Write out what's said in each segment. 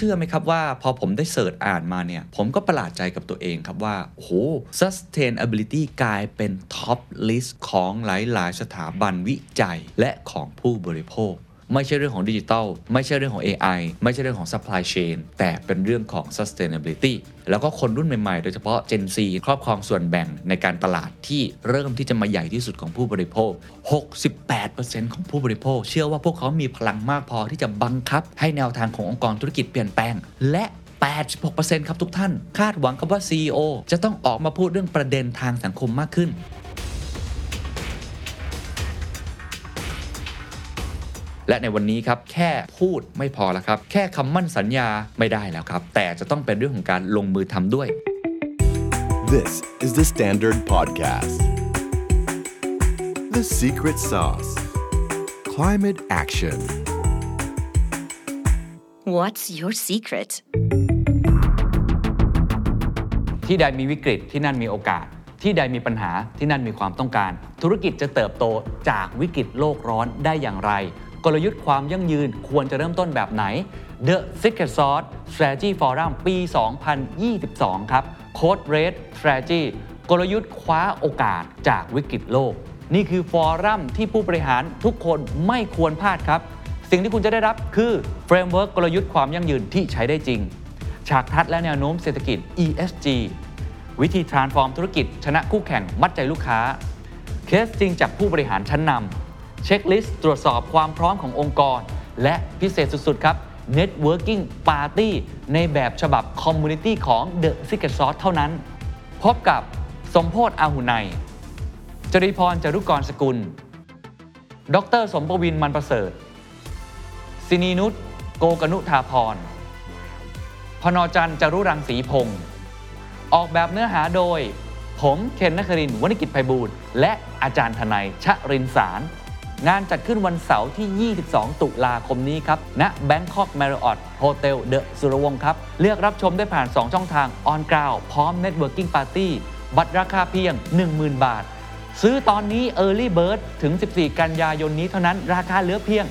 เชื่อไหมครับว่าพอผมได้เสิร์ชอ่านมาเนี่ยผมก็ประหลาดใจกับตัวเองครับว่าโอ้โห Sustainability กลายเป็นท็อปลิสต์ของหลายๆสถาบันวิจัยและของผู้บริโภคไม่ใช่เรื่องของดิจิทัลไม่ใช่เรื่องของ AI ไม่ใช่เรื่องของ Supply Chain แต่เป็นเรื่องของ Sustainability แล้วก็คนรุ่นใหม่ๆโดยเฉพาะ Gen Z ครอบครองส่วนแบ่งในการตลาดที่เริ่มที่จะมาใหญ่ที่สุดของผู้บริโภค 68% ของผู้บริโภคเชื่อว่าพวกเขามีพลังมากพอที่จะบังคับให้แนวทางขององค์กรธุรกิจเปลี่ยนแปลงและ86% ครับทุกท่านคาดหวังกับว่า CEO จะต้องออกมาพูดเรื่องประเด็นทางสังคมมากขึ้นและในวันนี้ครับแค่พูดไม่พอแล้วครับแค่คำมั่นสัญญาไม่ได้แล้วครับแต่จะต้องเป็นเรื่องของการลงมือทำด้วย This is the Standard Podcast The Secret Sauce Climate Action What's your secret ที่ใดมีวิกฤตที่นั่นมีโอกาสที่ใดมีปัญหาที่นั่นมีความต้องการธุรกิจจะเติบโตจากวิกฤตโลกร้อนได้อย่างไรกลยุทธ์ความยั่งยืนควรจะเริ่มต้นแบบไหน The Secret Sauce Strategy Forum ปี 2022 ครับ Code Red Strategy กลยุทธ์คว้าโอกาสจากวิกฤตโลกนี่คือฟอรัมที่ผู้บริหารทุกคนไม่ควรพลาดครับสิ่งที่คุณจะได้รับคือเฟรมเวิร์คกลยุทธ์ความยั่งยืนที่ใช้ได้จริงฉากทัศน์และแนวโน้มเศรษฐกิจ ESG วิธี transform ธุรกิจชนะคู่แข่งมัดใจลูกค้าเคสจริงจากผู้บริหารชั้นนำเช็คลิสต์ตรวจสอบความพร้อมขององค์กรและพิเศษสุดๆครับ Networking Party ในแบบฉบับ Community ของ The Secret Sauce เท่านั้นพบกับสมโพธิ์ อาหุไนยจริพร จารุกรสกุลดร.สมปวิน มันประเสริฐศินีนุช โกกนุธาพรพนจันทร์ จารุรังสีพงศ์ออกแบบเนื้อหาโดยผมเคนนครินทร์ วณิกิจไพบูลย์และอาจารย์ทนาย ชรินทร์ สารงานจัดขึ้นวันเสาร์ที่ 22 ตุลาคมนี้ครับณ Bangkok Marriott Hotel The สุรวงศ์ครับเลือกรับชมได้ผ่าน 2 ช่องทาง On Ground พร้อม Networking Party บัตรราคาเพียง 10,000 บาทซื้อตอนนี้ Early Bird ถึง 14 กันยายนนี้เท่านั้นราคาเหลือเพียง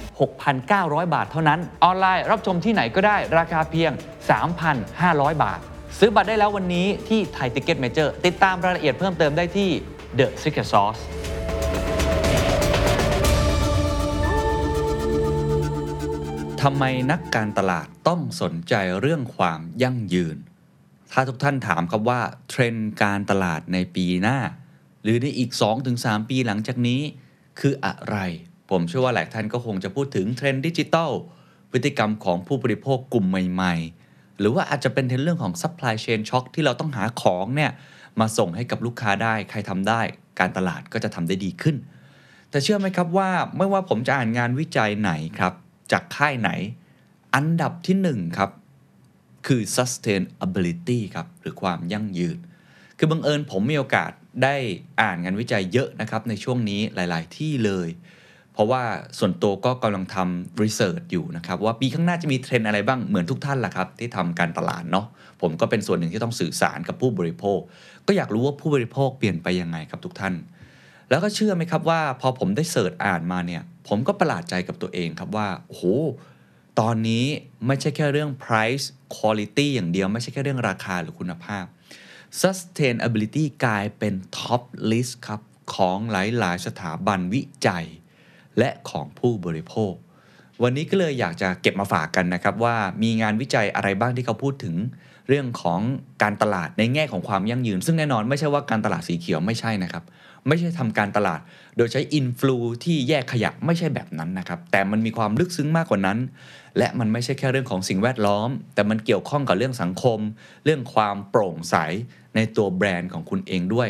6,900 บาทเท่านั้นออนไลน์รับชมที่ไหนก็ได้ราคาเพียง 3,500 บาทซื้อบัตรได้แล้ววันนี้ที่ Thai Ticket Major ติดตามรายละเอียดเพิ่มเติมได้ที่ The Secret Sauceทำไมนักการตลาดต้องสนใจเรื่องความยั่งยืนถ้าทุกท่านถามครับว่าเทรนด์การตลาดในปีหน้าหรือในอีก 2-3 ปีหลังจากนี้คืออะไรผมเชื่อว่าหลายท่านก็คงจะพูดถึงเทรนด์ดิจิทัลพฤติกรรมของผู้บริโภคกลุ่มใหม่ๆหรือว่าอาจจะเป็นเทรนด์เรื่องของ Supply Chain Shock ที่เราต้องหาของเนี่ยมาส่งให้กับลูกค้าได้ใครทำได้การตลาดก็จะทำได้ดีขึ้นแต่เชื่อไหมครับว่าไม่ว่าผมจะอ่านงานวิจัยไหนครับจากค่ายไหนอันดับที่1ครับคือ Sustainability ครับหรือความยั่งยืนคือบังเอิญผมมีโอกาสได้อ่านงานวิจัยเยอะนะครับในช่วงนี้หลายๆที่เลยเพราะว่าส่วนตัวก็กำลังทำ research อยู่นะครับว่าปีข้างหน้าจะมีเทรนด์อะไรบ้างเหมือนทุกท่านล่ะครับที่ทำการตลาดเนาะผมก็เป็นส่วนหนึ่งที่ต้องสื่อสารกับผู้บริโภคก็อยากรู้ว่าผู้บริโภคเปลี่ยนไปยังไงครับทุกท่านแล้วก็เชื่อไหมครับว่าพอผมได้เสิร์ชอ่านมาเนี่ยผมก็ประหลาดใจกับตัวเองครับว่าโอ้โหตอนนี้ไม่ใช่แค่เรื่อง price quality อย่างเดียวไม่ใช่แค่เรื่องราคาหรือคุณภาพ sustainability กลายเป็น top list ครับของหลายๆสถาบันวิจัยและของผู้บริโภควันนี้ก็เลยอยากจะเก็บมาฝากกันนะครับว่ามีงานวิจัยอะไรบ้างที่เขาพูดถึงเรื่องของการตลาดในแง่ของความยั่งยืนซึ่งแน่นอนไม่ใช่ว่าการตลาดสีเขียวไม่ใช่นะครับไม่ใช่ทำการตลาดโดยใช้อินฟลูที่แยกขยะไม่ใช่แบบนั้นนะครับแต่มันมีความลึกซึ้งมากกว่านั้นและมันไม่ใช่แค่เรื่องของสิ่งแวดล้อมแต่มันเกี่ยวข้องกับเรื่องสังคมเรื่องความโปร่งใสในตัวแบรนด์ของคุณเองด้วย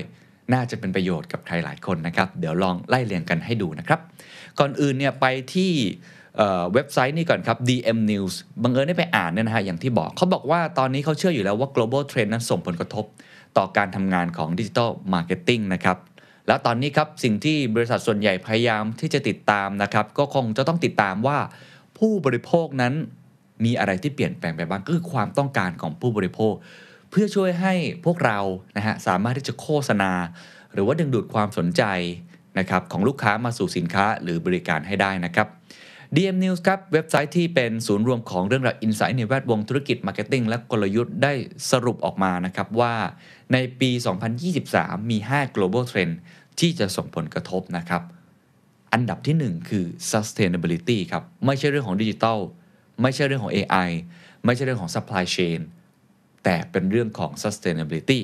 น่าจะเป็นประโยชน์กับใครหลายคนนะครับเดี๋ยวลองไล่เรียงกันให้ดูนะครับก่อนอื่นเนี่ยไปที่เว็บไซต์นี่ก่อนครับ DMNews บังเอิญได้ไปอ่านเนี่ยนะฮะอย่างที่บอกเขาบอกว่าตอนนี้เขาเชื่ออยู่แล้วว่า global trend นั้นส่งผลกระทบต่อการทำงานของ digital marketing นะครับแล้วตอนนี้ครับสิ่งที่บริษัทส่วนใหญ่พยายามที่จะติดตามนะครับก็คงจะต้องติดตามว่าผู้บริโภคนั้นมีอะไรที่เปลี่ยนแปลงไปบ้างก็คือความต้องการของผู้บริโภคเพื่อช่วยให้พวกเรานะฮะสามารถที่จะโฆษณาหรือว่าดึงดูดความสนใจนะครับของลูกค้ามาสู่สินค้าหรือบริการให้ได้นะครับ DMNews ครับเว็บไซต์ที่เป็นศูนย์รวมของเรื่องราวอินไซต์ในแวดวงธุรกิจมาร์เก็ตติ้งและกลยุทธ์ได้สรุปออกมานะครับว่าในปี 2023 มี 5 global trend ที่จะส่งผลกระทบนะครับอันดับที่ 1 คือ Sustainability ครับไม่ใช่เรื่องของดิจิทัลไม่ใช่เรื่องของ AI ไม่ใช่เรื่องของ Supply Chain แต่เป็นเรื่องของ Sustainability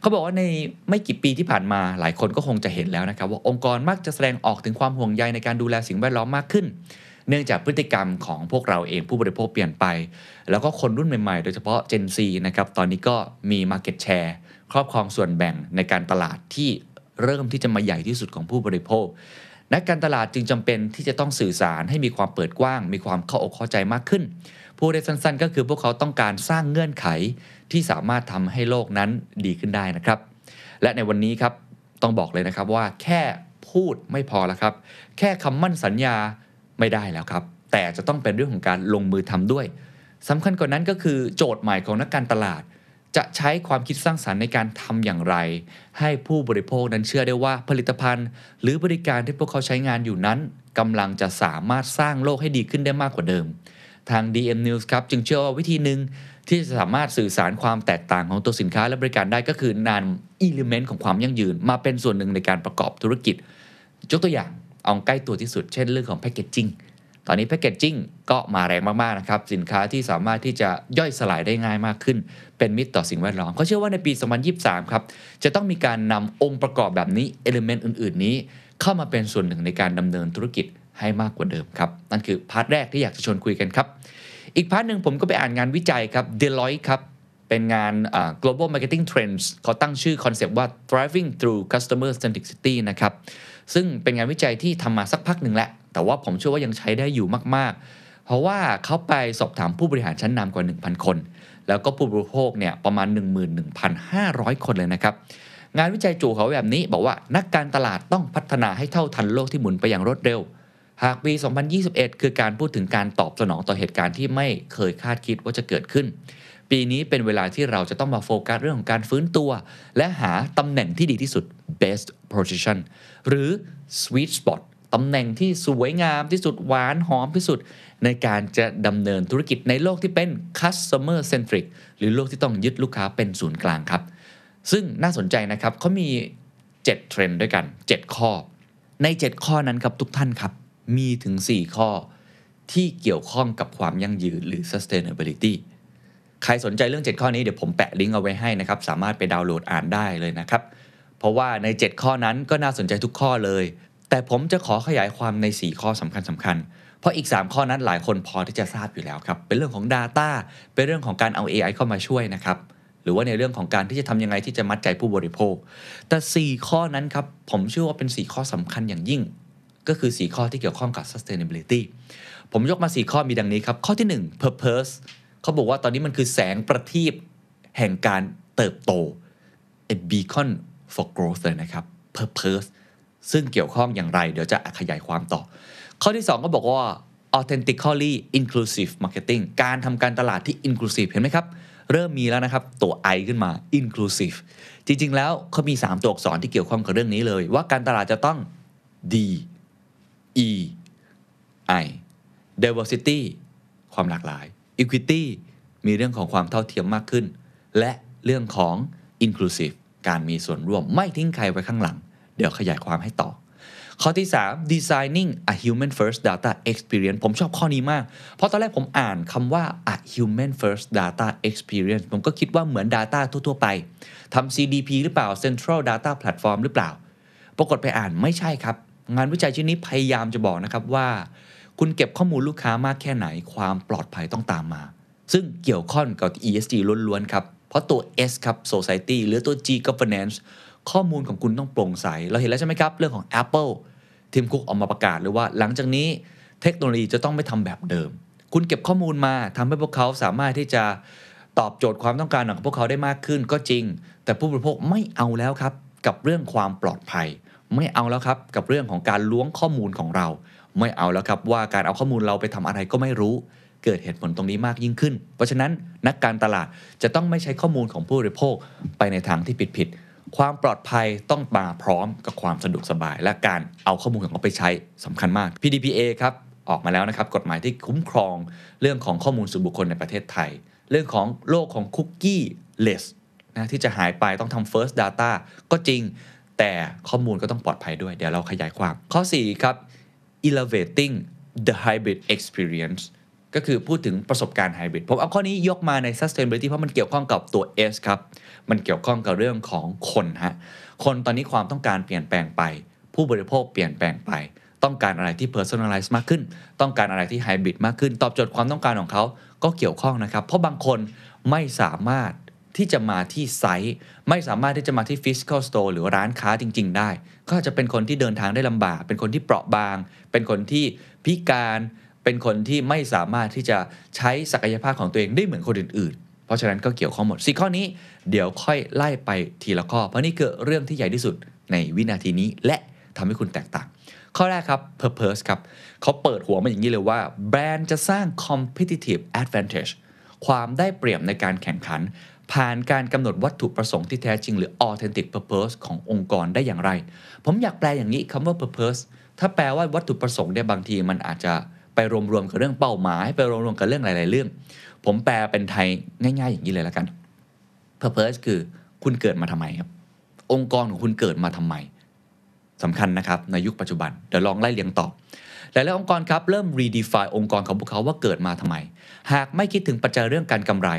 เขาบอกว่าในไม่กี่ปีที่ผ่านมาหลายคนก็คงจะเห็นแล้วนะครับว่าองค์กรมักจะแสดงออกถึงความห่วงใยในการดูแลสิ่งแวดล้อมมากขึ้นเนื่องจากพฤติกรรมของพวกเราเองผู้บริโภคเปลี่ยนไปแล้วก็คนรุ่นใหม่ๆโดยเฉพาะ Gen Z นะครับตอนนี้ก็มี Market Share ครอบครองส่วนแบ่งในการตลาดที่เริ่มที่จะมาใหญ่ที่สุดของผู้บริโภคนักการตลาดจึงจำเป็นที่จะต้องสื่อสารให้มีความเปิดกว้างมีความเข้าอกเข้าใจมากขึ้นพูดได้สั้นๆก็คือพวกเขาต้องการสร้างเงื่อนไขที่สามารถทำให้โลกนั้นดีขึ้นได้นะครับและในวันนี้ครับต้องบอกเลยนะครับว่าแค่พูดไม่พอแล้วครับแค่คำมั่นสัญญาไม่ได้แล้วครับแต่จะต้องเป็นเรื่องของการลงมือทำด้วยสำคัญกว่านั้นก็คือโจทย์ใหม่ของนักการตลาดจะใช้ความคิดสร้างสรรค์ในการทำอย่างไรให้ผู้บริโภคนั้นเชื่อได้ว่าผลิตภัณฑ์หรือบริการที่พวกเขาใช้งานอยู่นั้นกำลังจะสามารถสร้างโลกให้ดีขึ้นได้มากกว่าเดิมทาง DM News ครับจึงเชื่อว่าวิธีหนึ่งที่จะสามารถสื่อสารความแตกต่างของตัวสินค้าและบริการได้ก็คือนำ element ของความยั่งยืนมาเป็นส่วนหนึ่งในการประกอบธุรกิจยกตัวอย่างเอาใกล้ตัวที่สุดเช่นเรื่องของแพคเกจจิ้งตอนนี้แพคเกจจิ้งก็มาแรงมากๆนะครับสินค้าที่สามารถที่จะย่อยสลายได้ง่ายมากขึ้นเป็นมิตรต่อสิ่งแวดล้อมเขาเชื่อว่าในปี 2023 ครับจะต้องมีการนำองค์ประกอบแบบนี้ element อื่นๆนี้เข้ามาเป็นส่วนหนึ่งในการดำเนินธุรกิจให้มากกว่าเดิมครับนั่นคือพาร์ทแรกที่อยากจะชวนคุยกันครับอีกพาร์ทหนึ่งผมก็ไปอ่านงานวิจัยครับ Deloitte ครับเป็นงาน global marketing trends เขาตั้งชื่อคอนเซปต์ว่า thriving through customer centricity นะครับซึ่งเป็นงานวิจัยที่ทำมาสักพักหนึ่งแหละแต่ว่าผมเชื่อว่ายังใช้ได้อยู่มากๆเพราะว่าเขาไปสอบถามผู้บริหารชั้นนำกว่า 1,000 คนแล้วก็ผู้บริโภคเนี่ยประมาณ 11,500 คนเลยนะครับงานวิจัยจู่เขาแบบนี้บอกว่านักการตลาดต้องพัฒนาให้เท่าทันโลกที่หมุนไปอย่างรวดเร็วหากปี 2021 คือการพูดถึงการตอบสนองต่อเหตุการณ์ที่ไม่เคยคาดคิดว่าจะเกิดขึ้นปีนี้เป็นเวลาที่เราจะต้องมาโฟกัสเรื่องของการฟื้นตัวและหาตำแหน่งที่ดีที่สุด best position หรือ sweet spot ตำแหน่งที่สวยงามที่สุดหวานหอมที่สุดในการจะดำเนินธุรกิจในโลกที่เป็น customer centric หรือโลกที่ต้องยึดลูกค้าเป็นศูนย์กลางครับซึ่งน่าสนใจนะครับเขามี7เทรนด์ด้วยกัน7ข้อใน7ข้อนั้นครับทุกท่านครับมีถึง4ข้อที่เกี่ยวข้องกับความยั่งยืนหรือ sustainabilityใครสนใจเรื่อง7ข้อนี้เดี๋ยวผมแปะลิงก์เอาไว้ให้นะครับสามารถไปดาวน์โหลดอ่านได้เลยนะครับเพราะว่าใน7ข้อนั้นก็น่าสนใจทุกข้อเลยแต่ผมจะขอขยายความใน4ข้อสำคัญเพราะอีก3ข้อนั้นหลายคนพอที่จะทราบอยู่แล้วครับเป็นเรื่องของ Data เป็นเรื่องของการเอา AI เข้ามาช่วยนะครับหรือว่าในเรื่องของการที่จะทำยังไงที่จะมัดใจผู้บริโภคแต่4ข้อนั้นครับผมเชื่อว่าเป็น4ข้อสำคัญอย่างยิ่งก็คือ4ข้อที่เกี่ยวข้องกับ Sustainability ผมยกมา4ข้อมีดังนี้ครับข้อที่1 Purposeเขาบอกว่าตอนนี้มันคือแสงประทีปแห่งการเติบโต a beacon for growth เลยนะครับ purpose ซึ่งเกี่ยวข้องอย่างไรเดี๋ยวจะขยายความต่อข้อที่2ก็บอกว่า authentically inclusive marketing การทำการตลาดที่ inclusive เห็นไหมครับเริ่มมีแล้วนะครับตัว I ขึ้นมา inclusive จริงๆแล้วเขามี3ตัวอักษรที่เกี่ยวข้องกับเรื่องนี้เลยว่าการตลาดจะต้อง D E I diversity ความหลากหลายequity มีเรื่องของความเท่าเทียมมากขึ้นและเรื่องของ inclusive การมีส่วนร่วมไม่ทิ้งใครไว้ข้างหลังเดี๋ยวขยายความให้ต่อข้อที่3 designing a human first data experience ผมชอบข้อนี้มากเพราะตอนแรกผมอ่านคำว่า a human first data experience ผมก็คิดว่าเหมือน data ทั่วไปทำ CDP หรือเปล่า central data platform หรือเปล่าปรากฏไปอ่านไม่ใช่ครับงานวิจัยชิ้นนี้พยายามจะบอกนะครับว่าคุณเก็บข้อมูลลูกค้ามากแค่ไหนความปลอดภัยต้องตามมาซึ่งเกี่ยวข้องกับ ESG ล้วนๆครับเพราะตัว S ครับ Society หรือตัว G Governance ข้อมูลของคุณต้องโปร่งใสเราเห็นแล้วใช่ไหมครับเรื่องของ Apple ทีมคุกออกมาประกาศเลยว่าหลังจากนี้เทคโนโลยีจะต้องไม่ทำแบบเดิมคุณเก็บข้อมูลมาทำให้พวกเขาสามารถที่จะตอบโจทย์ความต้องการของพวกเขาได้มากขึ้นก็จริงแต่ผู้บริโภคไม่เอาแล้วครับกับเรื่องความปลอดภัยไม่เอาแล้วครับกับเรื่องของการล้วงข้อมูลของเราไม่เอาแล้วครับว่าการเอาข้อมูลเราไปทำอะไรก็ไม่รู้เกิดเหตุผลตรงนี้มากยิ่งขึ้นเพราะฉะนั้นนักการตลาดจะต้องไม่ใช้ข้อมูลของผู้บริโภคไปในทางที่ผิดๆความปลอดภัยต้องมาพร้อมกับความสะดวกสบายและการเอาข้อมูลของเขาไปใช้สำคัญมาก PDPA ครับ ออกมาแล้วนะครับกฎหมายที่คุ้มครองเรื่องของข้อมูลส่วนบุคคลในประเทศไทยเรื่องของโลกของคุกกี้เลสนะที่จะหายไปต้องทำ first data ก็จริงแต่ข้อมูลก็ต้องปลอดภัยด้วยเดี๋ยวเราขยายความข้อ4ครับ elevating the hybrid experience ก็คือพูดถึงประสบการณ์ไฮบริดผมเอาข้อนี้ยกมาใน sustainability เพราะมันเกี่ยวข้องกับตัว S ครับมันเกี่ยวข้องกับเรื่องของคนคนตอนนี้ความต้องการเปลี่ยนแปลงไปผู้บริโภคเปลี่ยนแปลงไปต้องการอะไรที่ personalize มากขึ้นต้องการอะไรที่ hybrid มากขึ้นตอบโจทย์ความต้องการของเขาก็เกี่ยวข้องนะครับเพราะบางคนไม่สามารถที่จะมาที่ไซต์ไม่สามารถที่จะมาที่ physical store หรือร้านค้าจริงๆได้ก็อาจจะเป็นคนที่เดินทางได้ลำบากเป็นคนที่เปราะบางเป็นคนที่พิการเป็นคนที่ไม่สามารถที่จะใช้ศักยภาพของตัวเองได้เหมือนคนอื่นๆเพราะฉะนั้นก็เกี่ยวข้องหมด4ข้อนี้เดี๋ยวค่อยไล่ไปทีละข้อเพราะนี่คือเรื่องที่ใหญ่ที่สุดในวินาทีนี้และทำให้คุณแตกต่างข้อแรกครับ purpose ครับเขาเปิดหัวมาอย่างนี้เลยว่าแบรนด์จะสร้าง competitive advantage ความได้เปรียบในการแข่งขันผ่านการกำหนดวัตถุประสงค์ที่แท้จริงหรือ authentic purpose ขององค์กรได้อย่างไรผมอยากแปลอย่างนี้คำว่า purpose ถ้าแปลว่าวัตถุประสงค์เนี่ยบางทีมันอาจจะไปรวมๆกับเรื่องเป้าหมายไปรวมๆกับเรื่องหลายๆเรื่องผมแปลเป็นไทยง่ายๆอย่างนี้เลยละกัน purpose คือคุณเกิดมาทำไมครับองค์กรของคุณเกิดมาทำไมสำคัญนะครับในยุคปัจจุบันเดี๋ยวลองไล่เรียงต่อหลายๆองค์กรครับเริ่ม redefine องค์กรของพวกเขาว่าเกิดมาทำไมหากไม่คิดถึงปัจจัยเรื่องการกำไร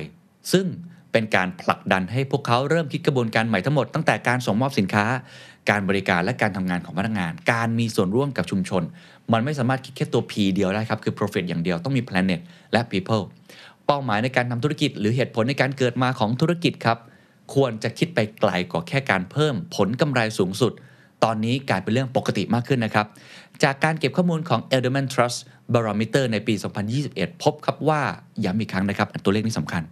ซึ่งเป็นการผลักดันให้พวกเขาเริ่มคิดกระบวนการใหม่ทั้งหมดตั้งแต่การส่งมอบสินค้าการบริการและการทำงานของพนักงานการมีส่วนร่วมกับชุมชนมันไม่สามารถคิดแค่ตัว P เดียวได้ครับคือ profit อย่างเดียวต้องมี planet และ people เป้าหมายในการทำธุรกิจหรือเหตุผลในการเกิดมาของธุรกิจครับควรจะคิดไปไกลกว่าแค่การเพิ่มผลกำไรสูงสุดตอนนี้กลายเป็นเรื่องปกติมากขึ้นนะครับจากการเก็บข้อมูลของ Edelman Trust Barometer ในปี 2021 พบครับว่าย้ำอีกครั้งนะครับตัวเลขนี้สำคัญ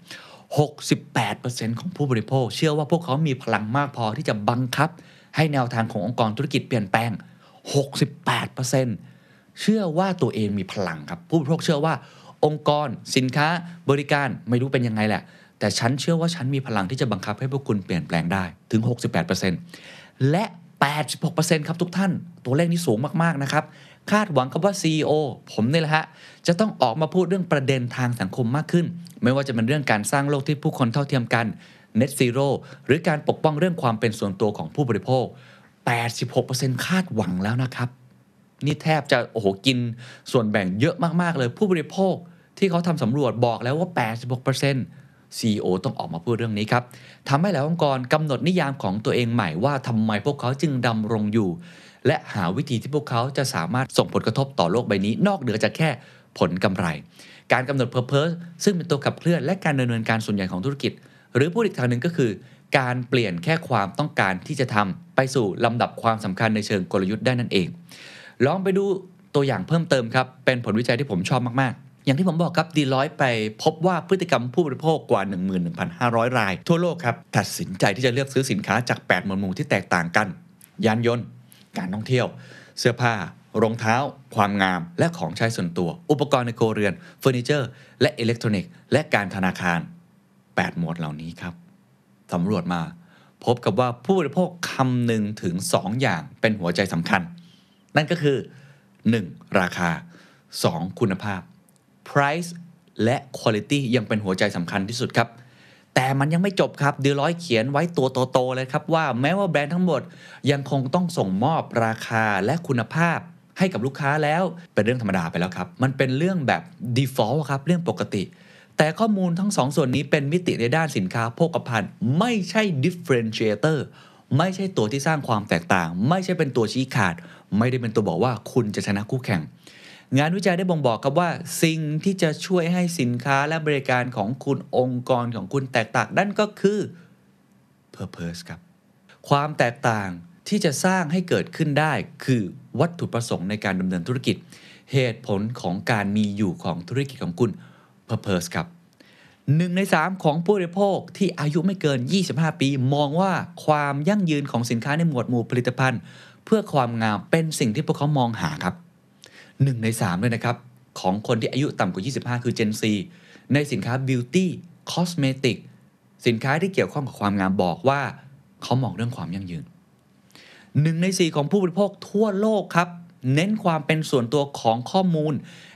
68% ของผู้บริโภคเชื่อว่าพวกเขามีพลังมากพอที่จะบังคับให้แนวทางขององค์กรธุรกิจเปลี่ยนแปลง 68% เชื่อว่าตัวเองมีพลังครับผู้บริโภคเชื่อว่าองค์กรสินค้าบริการไม่รู้เป็นยังไงแหละแต่ฉันเชื่อว่าฉันมีพลังที่จะบังคับให้พวกคุณเปลี่ยนแปลงได้ถึง 68% และ86% ครับทุกท่านตัวเลขนี้สูงมากๆนะครับคาดหวังกับว่า CEO ผมนี่แหละฮะจะต้องออกมาพูดเรื่องประเด็นทางสังคมมากขึ้นไม่ว่าจะเป็นเรื่องการสร้างโลกที่ผู้คนเท่าเทียมกัน Net Zero หรือการปกป้องเรื่องความเป็นส่วนตัวของผู้บริโภค 86% คาดหวังแล้วนะครับนี่แทบจะโอ้โหกินส่วนแบ่งเยอะมากๆเลยผู้บริโภคที่เขาทำสำรวจบอกแล้วว่า 86%CEO ต้องออกมาพูดเรื่องนี้ครับทำให้หลายองค์กรกำหนดนิยามของตัวเองใหม่ว่าทำไมพวกเขาจึงดำรงอยู่และหาวิธีที่พวกเขาจะสามารถส่งผลกระทบต่อโลกใบนี้นอกเหนือจากแค่ผลกำไรการกำหนด Purpose ซึ่งเป็นตัวขับเคลื่อนและการดำเนินการส่วนใหญ่ของธุรกิจหรือพูดอีกทางหนึ่งก็คือการเปลี่ยนแค่ความต้องการที่จะทำไปสู่ลำดับความสำคัญในเชิงกลยุทธ์ได้นั่นเองลองไปดูตัวอย่างเพิ่มเติมครับเป็นผลวิจัยที่ผมชอบมากๆอย่างที่ผมบอกครับ Deloitte ไปพบว่าพฤติกรรมผู้บริโภคกว่า 11,500 รายทั่วโลกครับตัดสินใจที่จะเลือกซื้อสินค้าจาก8หมวดหมู่ที่แตกต่างกันยานยนต์การท่องเที่ยวเสื้อผ้ารองเท้าความงามและของใช้ส่วนตัวอุปกรณ์ในครัวเรือนเฟอร์นิเจอร์และอิเล็กทรอนิกส์และการธนาคาร8หมวดเหล่านี้ครับสำรวจมาพบกับว่าผู้บริโภคคำนึงถึง2อย่างเป็นหัวใจสำคัญนั่นก็คือ1ราคา2คุณภาพprice และ quality ยังเป็นหัวใจสำคัญที่สุดครับแต่มันยังไม่จบครับ Deloitte เขียนไว้ตัวโตๆเลยครับว่าแม้ว่าแบรนด์ทั้งหมดยังคงต้องส่งมอบราคาและคุณภาพให้กับลูกค้าแล้วเป็นเรื่องธรรมดาไปแล้วครับมันเป็นเรื่องแบบ default ครับเรื่องปกติแต่ข้อมูลทั้ง2 ส่วนนี้เป็นมิติในด้านสินค้าโภคภัณฑ์ไม่ใช่ differentiator ไม่ใช่ตัวที่สร้างความแตกต่างไม่ใช่เป็นตัวชี้ขาดไม่ได้เป็นตัวบอกว่าคุณจะชนะคู่แข่งงานวิจัยได้บ่งบอกครับว่าสิ่งที่จะช่วยให้สินค้าและบริการของคุณองค์กรของคุณแตกต่างนั่นก็คือ Purpose ครับความแตกต่างที่จะสร้างให้เกิดขึ้นได้คือวัตถุประสงค์ในการดำเนินธุรกิจเหตุผลของการมีอยู่ของธุรกิจของคุณ Purpose ครับ1ใน 3 ของผู้บริโภคที่อายุไม่เกิน25ปีมองว่าความยั่งยืนของสินค้าในหมวดหมู่ผลิตภัณฑ์เพื่อความงามเป็นสิ่งที่พวกเขามองหาครับ1ใน3เลยนะครับของคนที่อายุต่ำกว่า25คือ Gen Z ในสินค้า Beauty Cosmetic สินค้าที่เกี่ยวข้องกับความงามบอกว่าเขามองเรื่องความยั่งยืน1ใน4ของผู้บริโภคทั่วโลกครับ เน้นความเป็นส่วนตัวของข้อมูล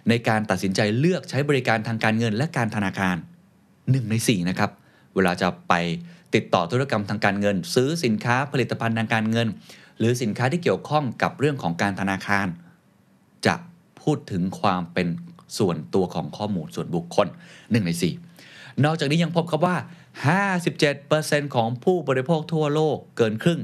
ในการตัดสินใจเลือกใช้บริการทางการเงินและการธนาคาร1ใน4นะครับเวลาจะไปติดต่อธุรกรรมทางการเงินซื้อสินค้าผลิตภัณฑ์ทางการเงินหรือสินค้าที่เกี่ยวข้องกับเรื่องของการธนาคารจะพูดถึงความเป็นส่วนตัวของข้อมูลส่วนบุคคล1ใน4นอกจากนี้ยังพบครับว่า 57% ของผู้บริโภคทั่วโลกเกินครึ่ง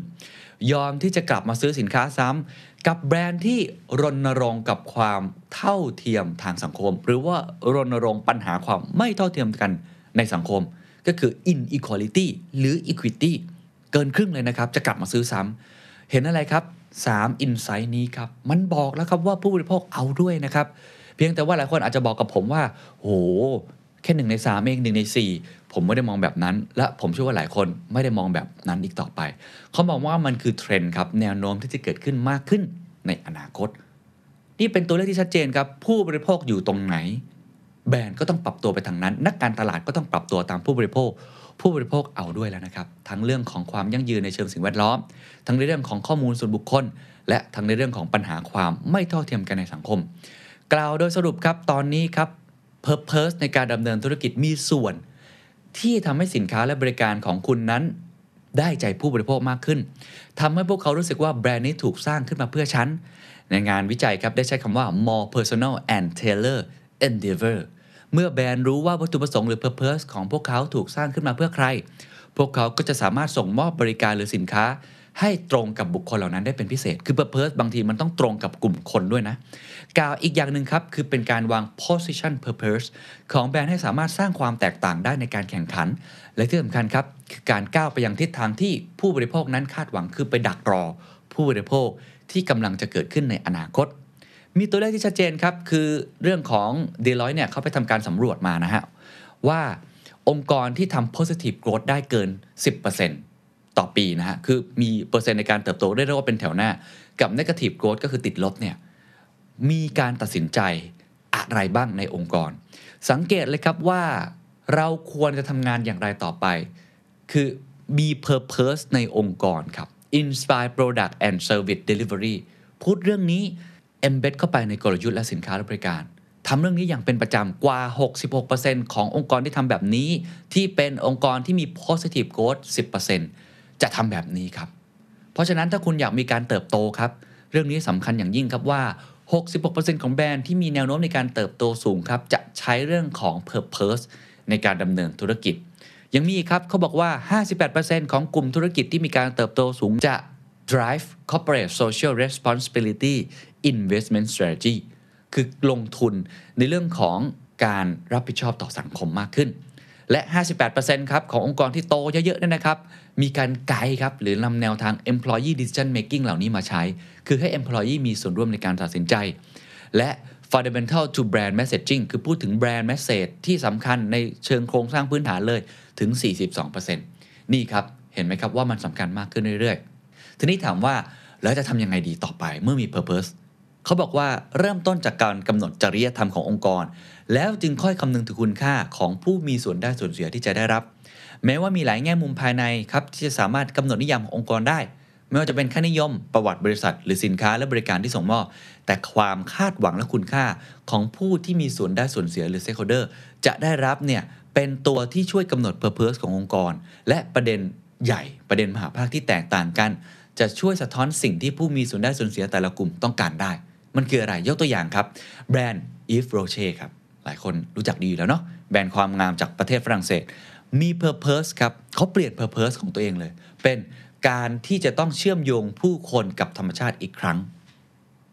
ยอมที่จะกลับมาซื้อสินค้าซ้ำกับแบรนด์ที่รณรงค์กับความเท่าเทียมทางสังคมหรือว่ารณรงค์ปัญหาความไม่เท่าเทียมกันในสังคมก็คือ inequality หรือ equity เกินครึ่งเลยนะครับจะกลับมาซื้อซ้ำเห็นอะไรครับ3 insight นี้ครับมันบอกแล้วครับว่าผู้บริโภคเอาด้วยนะครับเพียงแต่ว่าหลายคนอาจจะบอกกับผมว่าโหแค่1ใน3เอง1ใน4ผมไม่ได้มองแบบนั้นและผมเชื่อว่าหลายคนไม่ได้มองแบบนั้นอีกต่อไปเขามองว่ามันคือเทรนด์ครับแนวโน้มที่จะเกิดขึ้นมากขึ้นในอนาคตนี่เป็นตัวเลขที่ชัดเจนครับผู้บริโภคอยู่ตรงไหนแบรนด์ก็ต้องปรับตัวไปทางนั้นนักการตลาดก็ต้องปรับตัวตามผู้บริโภคผู้บริโภคเอาด้วยแล้วนะครับทั้งเรื่องของความยั่งยืนในเชิงสิ่งแวดล้อมทั้งในเรื่องของข้อมูลส่วนบุคคลและทั้งในเรื่องของปัญหาความไม่เท่าเทียมกันในสังคมกล่าวโดยสรุปครับตอนนี้ครับ Purpose ในการดำเนินธุรกิจมีส่วนที่ทำให้สินค้าและบริการของคุณนั้นได้ใจผู้บริโภคมากขึ้นทำให้พวกเขารู้สึกว่าแบรนด์นี้ถูกสร้างขึ้นมาเพื่อฉันในงานวิจัยครับได้ใช้คำว่า more personal and tailored endeavor เมื่อแบรนด์รู้ว่าวัตถุประสงค์หรือ Purpose ของพวกเขาถูกสร้างขึ้นมาเพื่อใครพวกเขาก็จะสามารถส่งมอบบริการหรือสินค้าให้ตรงกับบุคคลเหล่านั้นได้เป็นพิเศษคือ Purpose บางทีมันต้องตรงกับกลุ่มคนด้วยนะกล่าวอีกอย่างหนึ่งครับคือเป็นการวาง Position Purpose ของแบรนด์ให้สามารถสร้างความแตกต่างได้ในการแข่งขันและที่สำคัญครับคือการก้าวไปยังทิศทางที่ผู้บริโภคนั้นคาดหวังคือไปดักรอผู้บริโภคที่กำลังจะเกิดขึ้นในอนาคตมีตัวเลขที่ชัดเจนครับคือเรื่องของ Deloitte เนี่ยเขาไปทำการสำรวจมานะฮะว่าองค์กรที่ทำ Positive Growth ได้เกิน 10% ต่อปีนะฮะคือมีเปอร์เซ็นต์ในการเติบโตได้เรียกว่าเป็นแถวหน้ากับ Negative Growth ก็คือติดลบเนี่ยมีการตัดสินใจอะไรบ้างในองค์กรสังเกตเลยครับว่าเราควรจะทำงานอย่างไรต่อไปคือมี Purpose ในองค์กรครับ Inspire Product and Service Delivery พูดเรื่องนี้embed เข้าไปในกลยุทธ์และสินค้าและบริการทำเรื่องนี้อย่างเป็นประจำกว่า 66% ขององค์กรที่ทำแบบนี้ที่เป็นองค์กรที่มี positive growth 10% จะทำแบบนี้ครับเพราะฉะนั้นถ้าคุณอยากมีการเติบโตครับเรื่องนี้สำคัญอย่างยิ่งครับว่า 66% ของแบรนด์ที่มีแนวโน้มในการเติบโตสูงครับจะใช้เรื่องของ purpose ในการดำเนินธุรกิจยังมีครับเขาบอกว่า 58% ของกลุ่มธุรกิจที่มีการเติบโตสูงจะdrive corporate social responsibility investment strategy คือลงทุนในเรื่องของการรับผิดชอบต่อสังคมมากขึ้นและ 58% ครับขององค์กรที่โตเยอะๆนั่นนะครับมีการไกด์ครับหรือนำแนวทาง employee decision making เหล่านี้มาใช้คือให้ employee มีส่วนร่วมในการตัดสินใจและ fundamental to brand messaging คือพูดถึง brand message ที่สำคัญในเชิงโครงสร้างพื้นฐานเลยถึง 42% นี่ครับเห็นไหมครับว่ามันสำคัญมากขึ้นเรื่อยๆทีนี้ถามว่าแล้วจะทำยังไงดีต่อไปเมื่อมี Purpose เขาบอกว่าเริ่มต้นจากการกำหนดจริยธรรมขององค์กรแล้วจึงค่อยคำนึงถึงคุณค่าของผู้มีส่วนได้ส่วนเสียที่จะได้รับแม้ว่ามีหลายแง่มุมภายในครับที่จะสามารถกำหนดนิยามขององค์กรได้ไม่ว่าจะเป็นค่านิยมประวัติบริษัทหรือสินค้าและบริการที่ส่งมอบแต่ความคาดหวังและคุณค่าของผู้ที่มีส่วนได้ส่วนเสียหรือ Stakeholder จะได้รับเนี่ยเป็นตัวที่ช่วยกำหนด Purpose ขององค์กรและประเด็นใหญ่ประเด็นมหาภาคที่แตกต่างกันจะช่วยสะท้อนสิ่งที่ผู้มีส่วนได้ส่วนเสียแต่ละกลุ่มต้องการได้มันคืออะไรยกตัวอย่างครับแบรนด์ Yves Rocher ครับหลายคนรู้จักดีอยู่แล้วเนาะแบรนด์ความงามจากประเทศฝรั่งเศสมี Purpose ครับเขาเปลี่ยน Purpose ของตัวเองเลยเป็นการที่จะต้องเชื่อมโยงผู้คนกับธรรมชาติอีกครั้ง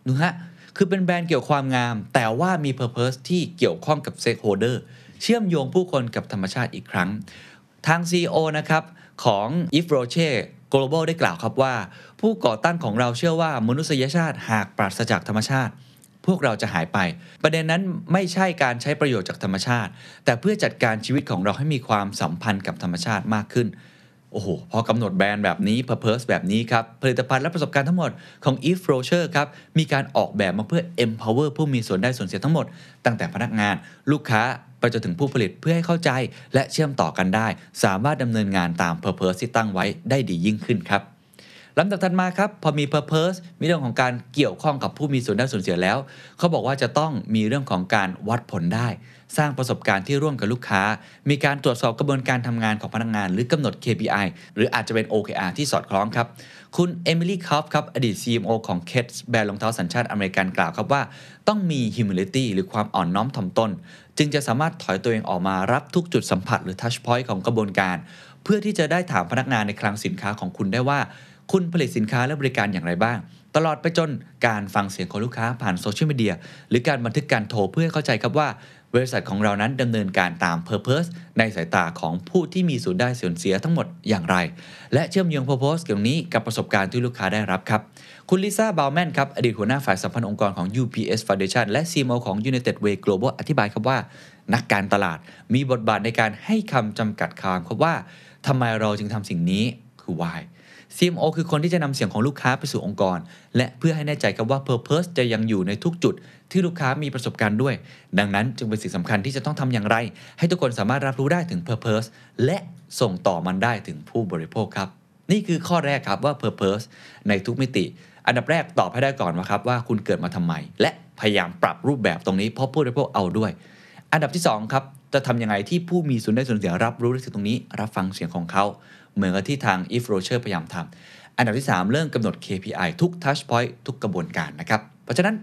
ดูฮะคือเป็นแบรนด์เกี่ยวความงามแต่ว่ามี Purpose ที่เกี่ยวข้องกับ Stakeholder เชื่อมโยงผู้คนกับธรรมชาติอีกครั้งทาง CEO นะครับของ Yves Rocher Global ได้กล่าวครับว่าผู้ก่อตั้งของเราเชื่อว่ามนุษยชาติหากปราศจากธรรมชาติพวกเราจะหายไปประเด็นนั้นไม่ใช่การใช้ประโยชน์จากธรรมชาติแต่เพื่อจัดการชีวิตของเราให้มีความสัมพันธ์กับธรรมชาติมากขึ้นโอ้โหพอกำหนดแบรนด์แบบนี้ Purpose แบบนี้ครับผลิตภัณฑ์และประสบการณ์ทั้งหมดของ Yves Rocher ครับมีการออกแบบมาเพื่อ Empower ผู้มีส่วนได้ส่วนเสียทั้งหมดตั้งแต่พนักงานลูกค้าไปจนถึงผู้ผลิตเพื่อให้เข้าใจและเชื่อมต่อกันได้สามารถดำเนินงานตาม Purpose ที่ตั้งไว้ได้ดียิ่งขึ้นครับ ลำดับถัดมาครับพอมี purpose มีเรื่องของการเกี่ยวข้องกับผู้มีส่วนได้ส่วนเสียแล้วเขาบอกว่าจะต้องมีเรื่องของการวัดผลได้สร้างประสบการณ์ที่ร่วมกับลูกค้ามีการตรวจสอบกระบวนการทำงานของพนักงานหรือกำหนด KPI หรืออาจจะเป็น OKR ที่สอดคล้องครับคุณเอมิลี่คอฟครับอดีต CMO ของ Keds แบรนด์รองเท้าสัญชาติอเมริกันกล่าวครับว่าต้องมี humility หรือความอ่อนน้อมถ่อมตนจึงจะสามารถถอยตัวเองออกมารับทุกจุดสัมผัสหรือ touch point ของกระบวนการเพื่อที่จะได้ถามพนักงานในคลังสินค้าของคุณได้ว่าคุณผลิตสินค้าและบริการอย่างไรบ้างตลอดไปจนการฟังเสียงของลูกค้าผ่านโซเชียลมีเดียหรือการบันทึกการโทรเพื่อเข้าใจครับว่าบริษัทของเรานั้นดำเนินการตาม Purpose ในสายตาของผู้ที่มีส่วนได้ส่วนเสียทั้งหมดอย่างไรและเชื่อมโยง Purpose ตรงนี้กับประสบการณ์ที่ลูกค้าได้รับครับคุณลิซ่าบาวแมนครับอดีตหัวหน้าฝ่ายสัมพันธ์องค์กรของ UPS Foundation และ CMO ของ United Way Global อธิบายครับว่านักการตลาดมีบทบาทในการให้คำจำกัดความครับว่าทำไมเราจึงทำสิ่งนี้คือ Why CMO คือคนที่จะนำเสียงของลูกค้าไปสู่องค์กรและเพื่อให้แน่ใจกับว่า Purpose จะยังอยู่ในทุกจุดที่ลูกค้ามีประสบการณ์ด้วยดังนั้นจึงเป็นสิ่งสำคัญที่จะต้องทำอย่างไรให้ทุกคนสามารถรับรู้ได้ถึง Purpose และส่งต่อมันได้ถึงผู้บริโภคครับนี่คือข้อแรกครับว่า Purpose ในทุกมิติอันดับแรกตอบให้ได้ก่อนนะครับว่าคุณเกิดมาทำไมและพยายามปรับรูปแบบตรงนี้เพราะผู้บริโภคเอาด้วยอันดับที่2ครับจะทำยังไงที่ผู้มีส่วนได้ส่วนเสียรับรู้ถึงตรงนี้รับฟังเสียงของเขาเหมือนกับที่ทาง If Rocher พยายามทำอันดับที่3เรื่องกำหนด KPI ทุก Touch Point ทุกกระบวนการนะครับเพราะฉะนั้น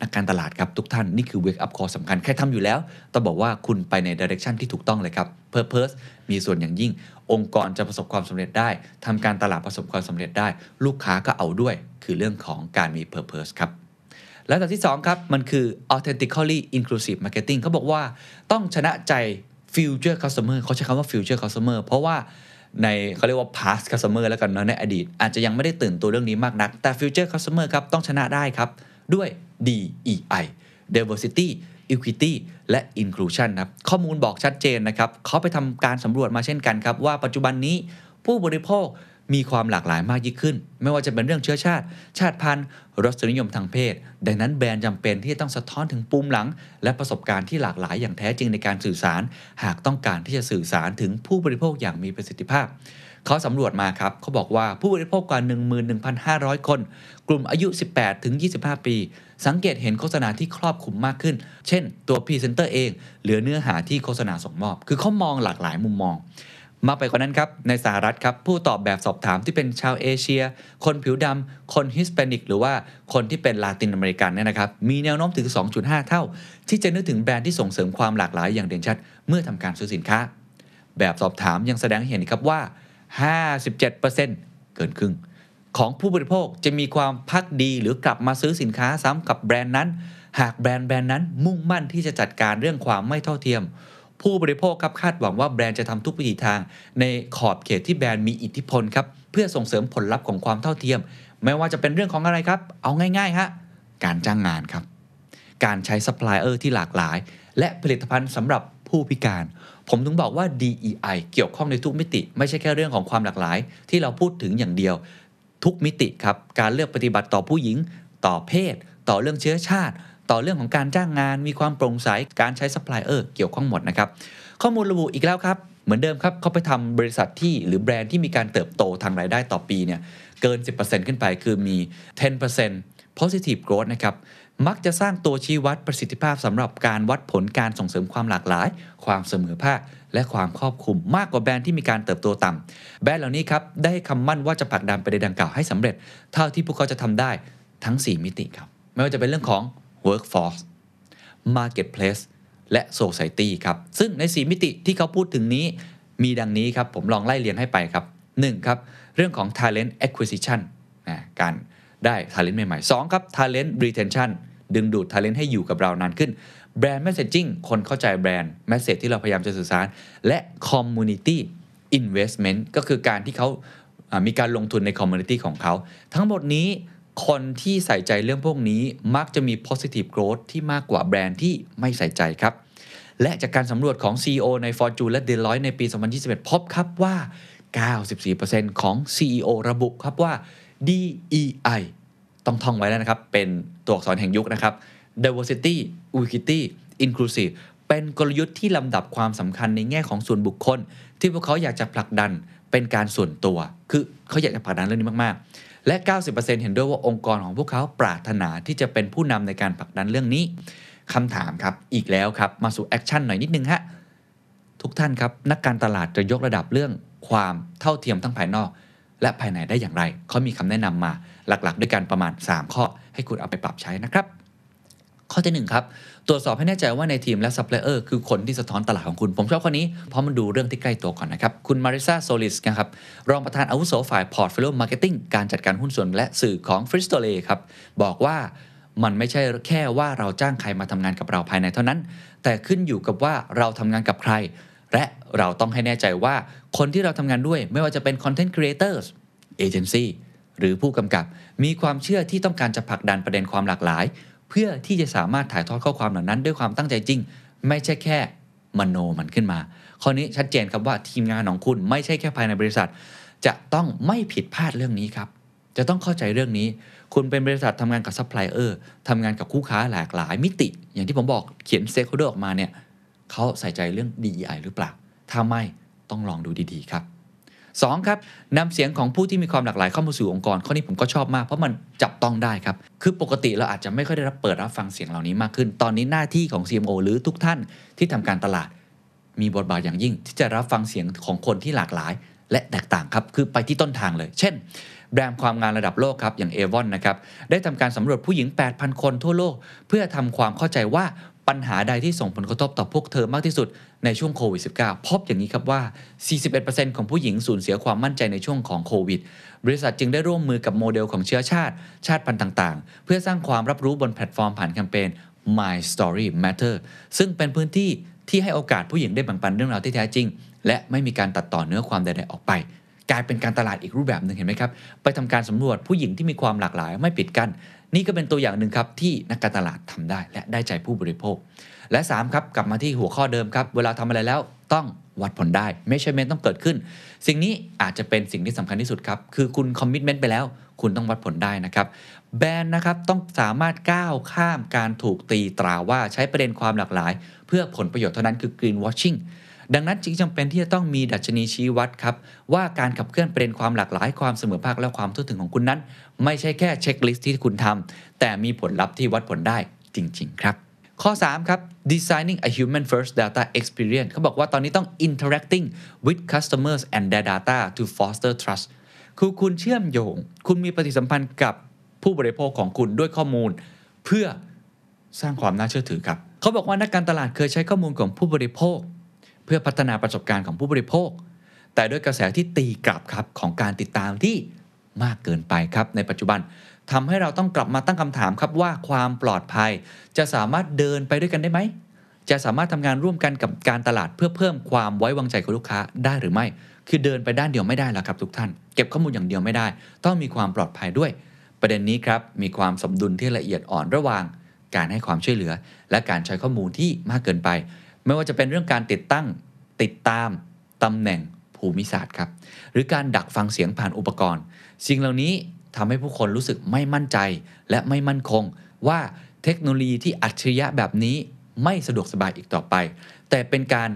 นักการตลาดครับทุกท่านนี่คือ Wake Up Call สำคัญใครทำอยู่แล้วต้องบอกว่าคุณไปใน Direction ที่ถูกต้องเลยครับ Purpose มีส่วนอย่างยิ่งองค์กรจะประสบความสำเร็จได้ทำการตลาดประสบความสำเร็จได้ลูกค้าก็เอาด้วยคือเรื่องของการมี Purpose ครับและอันดับที่2ครับมันคือ authentically inclusive marketing เขาบอกว่าต้องชนะใจ future customer เขาใช้คำว่า future customer เพราะว่าในเขาเรียกว่า past customer แล้วกันเนาะในอดีตอาจจะยังไม่ได้ตื่นตัวเรื่องนี้มากนักแต่ future customer ครับต้องชนะได้ครับด้วย DEI diversity equity และ inclusion ครับข้อมูลบอกชัดเจนนะครับเขาไปทำการสำรวจมาเช่นกันครับว่าปัจจุบันนี้ผู้บริโภคมีความหลากหลายมากยิ่งขึ้นไม่ว่าจะเป็นเรื่องเชื้อชาติชาติพันธุ์รสนิยมทางเพศดังนั้นแบรนด์จำเป็นที่ต้องสะท้อนถึงปุ่มหลังและประสบการณ์ที่หลากหลายอย่างแท้จริงในการสื่อสารหากต้องการที่จะสื่อสารถึงผู้บริโภคอย่างมีประสิทธิภาพเขาสำรวจมาครับเขาบอกว่าผู้บริโภคกว่า 11,500 คนกลุ่มอายุ 18-25 ปีสังเกตเห็นโฆษณาที่ครอบคลุมมากขึ้นเช่นตัวพรีเซนเตอร์เองหรือเนื้อหาที่โฆษณาส่งมอบคือเขามองหลากหลายมุมมองมากไปกว่านั้นครับในสหรัฐครับผู้ตอบแบบสอบถามที่เป็นชาวเอเชียคนผิวดำคนฮิสแปนิกหรือว่าคนที่เป็นลาตินอเมริกันเนี่ยนะครับมีแนวโน้มถึง 2.5 เท่าที่จะนึกถึงแบรนด์ที่ส่งเสริมความหลากหลายอย่างเด่นชัดเมื่อทำการซื้อสินค้าแบบสอบถามยังแสดงให้เห็นครับว่า 57% เกินครึ่งของผู้บริโภคจะมีความภักดีหรือกลับมาซื้อสินค้าซ้ำกับแบรนด์นั้นหากแบรนด์นั้นมุ่งมั่นที่จะจัดการเรื่องความไม่เท่าเทียมผู้บริโภคครับคาดหวังว่าแบรนด์จะทำทุกวิถีทางในขอบเขตที่แบรนด์มีอิทธิพลครับเพื่อส่งเสริมผลลัพธ์ของความเท่าเทียมไม่ว่าจะเป็นเรื่องของอะไรครับเอาง่ายๆฮะการจ้างงานครับการใช้ซัพพลายเออร์ที่หลากหลายและผลิตภัณฑ์สำหรับผู้พิการผมถึงบอกว่า DEI เกี่ยวข้องในทุกมิติไม่ใช่แค่เรื่องของความหลากหลายที่เราพูดถึงอย่างเดียวทุกมิติครับการเลือกปฏิบัติต่อผู้หญิงต่อเพศต่อเรื่องเชื้อชาติต่อเรื่องของการจ้างงานมีความโปร่งใสการใช้ซัพพลายเออร์เกี่ยวข้องหมดนะครับข้อมูลระบุอีกแล้วครับเหมือนเดิมครับเขาไปทำบริษัทที่หรือแบรนด์ที่มีการเติบโตทางรายได้ต่อปีเนี่ยเกิน 10% ขึ้นไปคือมี 10% positive growth นะครับมักจะสร้างตัวชี้วัดประสิทธิภาพสำหรับการวัดผลการส่งเสริมความหลากหลายความเสมอภาคและความครอบคลุมมากกว่าแบรนด์ที่มีการเติบโตต่ำแบรนด์เหล่านี้ครับได้คำมั่นว่าจะผลักดันประเด็นดังกล่าวให้สำเร็จเท่าที่พวกเขาจะทำได้ทั้ง 4 มิติครับไม่ว่าจะเป็นเรื่องของworkforce marketplace และ society ครับซึ่งใน4มิติที่เขาพูดถึงนี้มีดังนี้ครับผมลองไล่เรียงให้ไปครับ1ครับเรื่องของ talent acquisition การได้ talent ใหม่ๆ2ครับ talent retention ดึงดูด talent ให้อยู่กับเรานานขึ้น brand messaging คนเข้าใจแบรนด์ message ที่เราพยายามจะสื่อสารและ community investment ก็คือการที่เขามีการลงทุนใน community ของเขาทั้งหมดนี้คนที่ใส่ใจเรื่องพวกนี้มักจะมี positive growth ที่มากกว่าแบรนด์ที่ไม่ใส่ใจครับและจากการสำรวจของ CEO ใน Fortune และ Deloitte ในปี 2021 พบครับว่า 94% ของ CEO ระบุครับว่า DEI ต้องท่องไว้แล้วนะครับเป็นตัวอักษรแห่งยุคนะครับ Diversity Equity Inclusive เป็นกลยุทธ์ที่ลำดับความสำคัญในแง่ของส่วนบุคคลที่พวกเขาอยากจะผลักดันเป็นการส่วนตัวคือเขาอยากจะผลักดันเรื่องนี้มากๆและ 90% เห็นด้วยว่าองค์กรของพวกเขาปรารถนาที่จะเป็นผู้นำในการผลักดันเรื่องนี้คำถามครับอีกแล้วครับมาสู่แอคชั่นหน่อยนิดนึงฮะทุกท่านครับนักการตลาดจะยกระดับเรื่องความเท่าเทียมทั้งภายนอกและภายในได้อย่างไรเขามีคำแนะนำมาหลักๆด้วยกันประมาณ3ข้อให้คุณเอาไปปรับใช้นะครับข้อที่1ครับตรวจสอบให้แน่ใจว่าในทีมและซัพพลายเออร์คือคนที่สะท้อนตลาดของคุณผมชอบข้อนี้เพราะมันดูเรื่องที่ใกล้ตัวก่อนนะครับคุณมาริซาโซลิสนะครับรองประธานอาวุโสฝ่าย Portfolio Marketing การจัดการหุ้นส่วนและสื่อของ Fristole ครับบอกว่ามันไม่ใช่แค่ว่าเราจ้างใครมาทำงานกับเราภายในเท่านั้นแต่ขึ้นอยู่กับว่าเราทำงานกับใครและเราต้องให้แน่ใจว่าคนที่เราทำงานด้วยไม่ว่าจะเป็น Content Creators Agency หรือผู้กำกับมีความเชื่อที่ต้องการจะผลักดันประเด็นความหลากหลายเพื่อที่จะสามารถถ่ายทอดข้อความเหล่านั้นด้วยความตั้งใจจริงไม่ใช่แค่มโนมันขึ้นมาข้อนี้ชัดเจนครับว่าทีมงานของคุณไม่ใช่แค่ภายในบริษัทจะต้องไม่ผิดพลาดเรื่องนี้ครับจะต้องเข้าใจเรื่องนี้คุณเป็นบริษัททำงานกับซัพพลายเออร์ทำงานกับคู่ค้าหลากหลายมิติอย่างที่ผมบอกเขียน stakeholder ออกมาเนี่ยเขาใส่ใจเรื่อง DEI หรือเปล่าถ้าไม่ต้องลองดูดีๆครับ2ครับนำเสียงของผู้ที่มีความหลากหลายเข้ามาสู่องค์กรข้อนี้ผมก็ชอบมากเพราะมันจับต้องได้ครับคือปกติเราอาจจะไม่ค่อยได้รับเปิดรับฟังเสียงเหล่านี้มากขึ้นตอนนี้หน้าที่ของ CMO หรือทุกท่านที่ทำการตลาดมีบทบาทอย่างยิ่งที่จะรับฟังเสียงของคนที่หลากหลายและแตกต่างครับคือไปที่ต้นทางเลยเช่นแบรนด์ความงามระดับโลกครับอย่าง Avon นะครับได้ทำการสำรวจผู้หญิง 8,000 คนทั่วโลกเพื่อทำความเข้าใจว่าปัญหาใดที่ส่งผลกระทบต่อพวกเธอมากที่สุดในช่วงโควิด -19 พบอย่างนี้ครับว่า 41% ของผู้หญิงสูญเสียความมั่นใจในช่วงของโควิดบริษัทจึงได้ร่วมมือกับโมเดลของเชื้อชาติพันธุ์ต่างๆเพื่อสร้างความรับรู้บนแพลตฟอร์มผ่านแคมเปญ My Story Matter ซึ่งเป็นพื้นที่ที่ให้โอกาสผู้หญิงได้แบ่งปันเรื่องราวที่แท้จริงและไม่มีการตัดต่อเนื้อความใดๆออกไปกลายเป็นการตลาดอีกรูปแบบนึงเห็นไหมครับไปทำการสำรวจผู้หญิงที่มีความหลากหลายไม่ปิดกั้นนี่ก็เป็นตัวอย่างหนึ่งครับที่นักการตลาดทำได้และได้ใจผู้บริโภคและ3ครับกลับมาที่หัวข้อเดิมครับเวลาทำอะไรแล้วต้องวัดผลได้ measurement ต้องเกิดขึ้นสิ่งนี้อาจจะเป็นสิ่งที่สำคัญที่สุดครับคือคุณ commitment ไปแล้วคุณต้องวัดผลได้นะครับแบรนด์นะครับต้องสามารถก้าวข้ามการถูกตีตราว่าใช้ประเด็นความหลากหลายเพื่อผลประโยชน์เท่านั้นคือ green washingดังนั้นจึงจำเป็นที่จะต้องมีดัชนีชี้วัดครับว่าการขับเคลื่อนประเด็นความหลากหลายความเสมอภาคและความทั่วถึงของคุณนั้นไม่ใช่แค่เช็คลิสต์ที่คุณทำแต่มีผลลัพธ์ที่วัดผลได้จริงๆครับข้อ3ครับ designing a human first data experience เขาบอกว่าตอนนี้ต้อง interacting with customers and their data to foster trust คือคุณเชื่อมโยงคุณมีปฏิสัมพันธ์กับผู้บริโภคของคุณด้วยข้อมูลเพื่อสร้างความน่าเชื่อถือครับเขาบอกว่านักการตลาดเคยใช้ข้อมูลของผู้บริโภคเพื่อพัฒนาประสบการณ์ของผู้บริโภคแต่ด้วยกระแสที่ตีกลับครับของการติดตามที่มากเกินไปครับในปัจจุบันทำให้เราต้องกลับมาตั้งคำถามครับว่าความปลอดภัยจะสามารถเดินไปด้วยกันได้ไหมจะสามารถทำงานร่วมกันกับการตลาดเพื่อเพิ่มความไว้วางใจของลูกค้าได้หรือไม่คือเดินไปด้านเดียวไม่ได้แล้วครับทุกท่านเก็บข้อมูลอย่างเดียวไม่ได้ต้องมีความปลอดภัยด้วยประเด็นนี้ครับมีความสมดุลที่ละเอียดอ่อนระหว่างการให้ความช่วยเหลือและการใช้ข้อมูลที่มากเกินไปไม่ว่าจะเป็นเรื่องการติดตามตำแหน่งภูมิศาสตร์ครับหรือการดักฟังเสียงผ่านอุปกรณ์สิ่งเหล่านี้ทำให้ผู้คนรู้สึกไม่มั่นใจและไม่มั่นคงว่าเทคโนโลยีที่อัจฉริยะแบบนี้ไม่สะดวกสบายอีกต่อไปแต่เป็นการ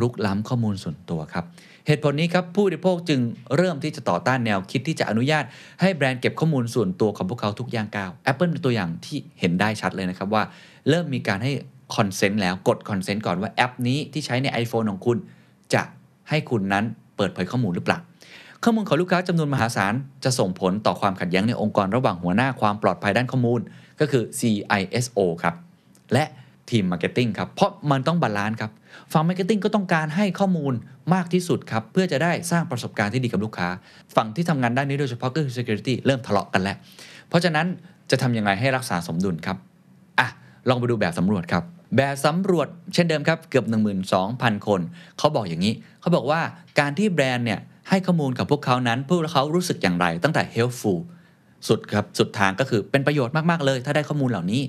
รุกล้ำข้อมูลส่วนตัวครับเหตุผลนี้ครับผู้บริโภคจึงเริ่มที่จะต่อต้านแนวคิดที่จะอนุญาตให้แบรนด์เก็บข้อมูลส่วนตัวของพวกเขาทุกย่างก้าว Apple เป็นตัวอย่างที่เห็นได้ชัดเลยนะครับว่าเริ่มมีการให้คอนเซนต์แล้วกดคอนเซนต์ก่อนว่าแอปนี้ที่ใช้ใน iPhone ของคุณจะให้คุณนั้นเปิดเผยข้อมูลหรือเปล่าข้อมูลของลูกค้าจำนวนมหาศาลจะส่งผลต่อความขัดแย้งในองค์กรระหว่างหัวหน้าความปลอดภัยด้านข้อมูลก็คือ CISO ครับและทีมมาร์เก็ตติ้งครับเพราะมันต้องบาลานซ์ครับฝั่งมาร์เก็ตติ้งก็ต้องการให้ข้อมูลมากที่สุดครับเพื่อจะได้สร้างประสบการณ์ที่ดีกับลูกค้าฝั่งที่ทำงานด้านนี้โดยเฉพาะก็คือ security เริ่มทะเลาะกันแล้วเพราะฉะนั้นจะทำยังไงให้รักษาสมดุลครับอ่ะลองไปดูแบบสำรวจครับแบบสำรวจเช่นเดิมครับเกือบ 12,000 คนเขาบอกอย่างนี้เขาบอกว่าการที่แบรนด์เนี่ยให้ข้อมูลกับพวกเขานั้นพวกเขารู้สึกอย่างไรตั้งแต่ helpful สุดครับสุดทางก็คือเป็นประโยชน์มากๆเลยถ้าได้ข้อมูลเหล่านี้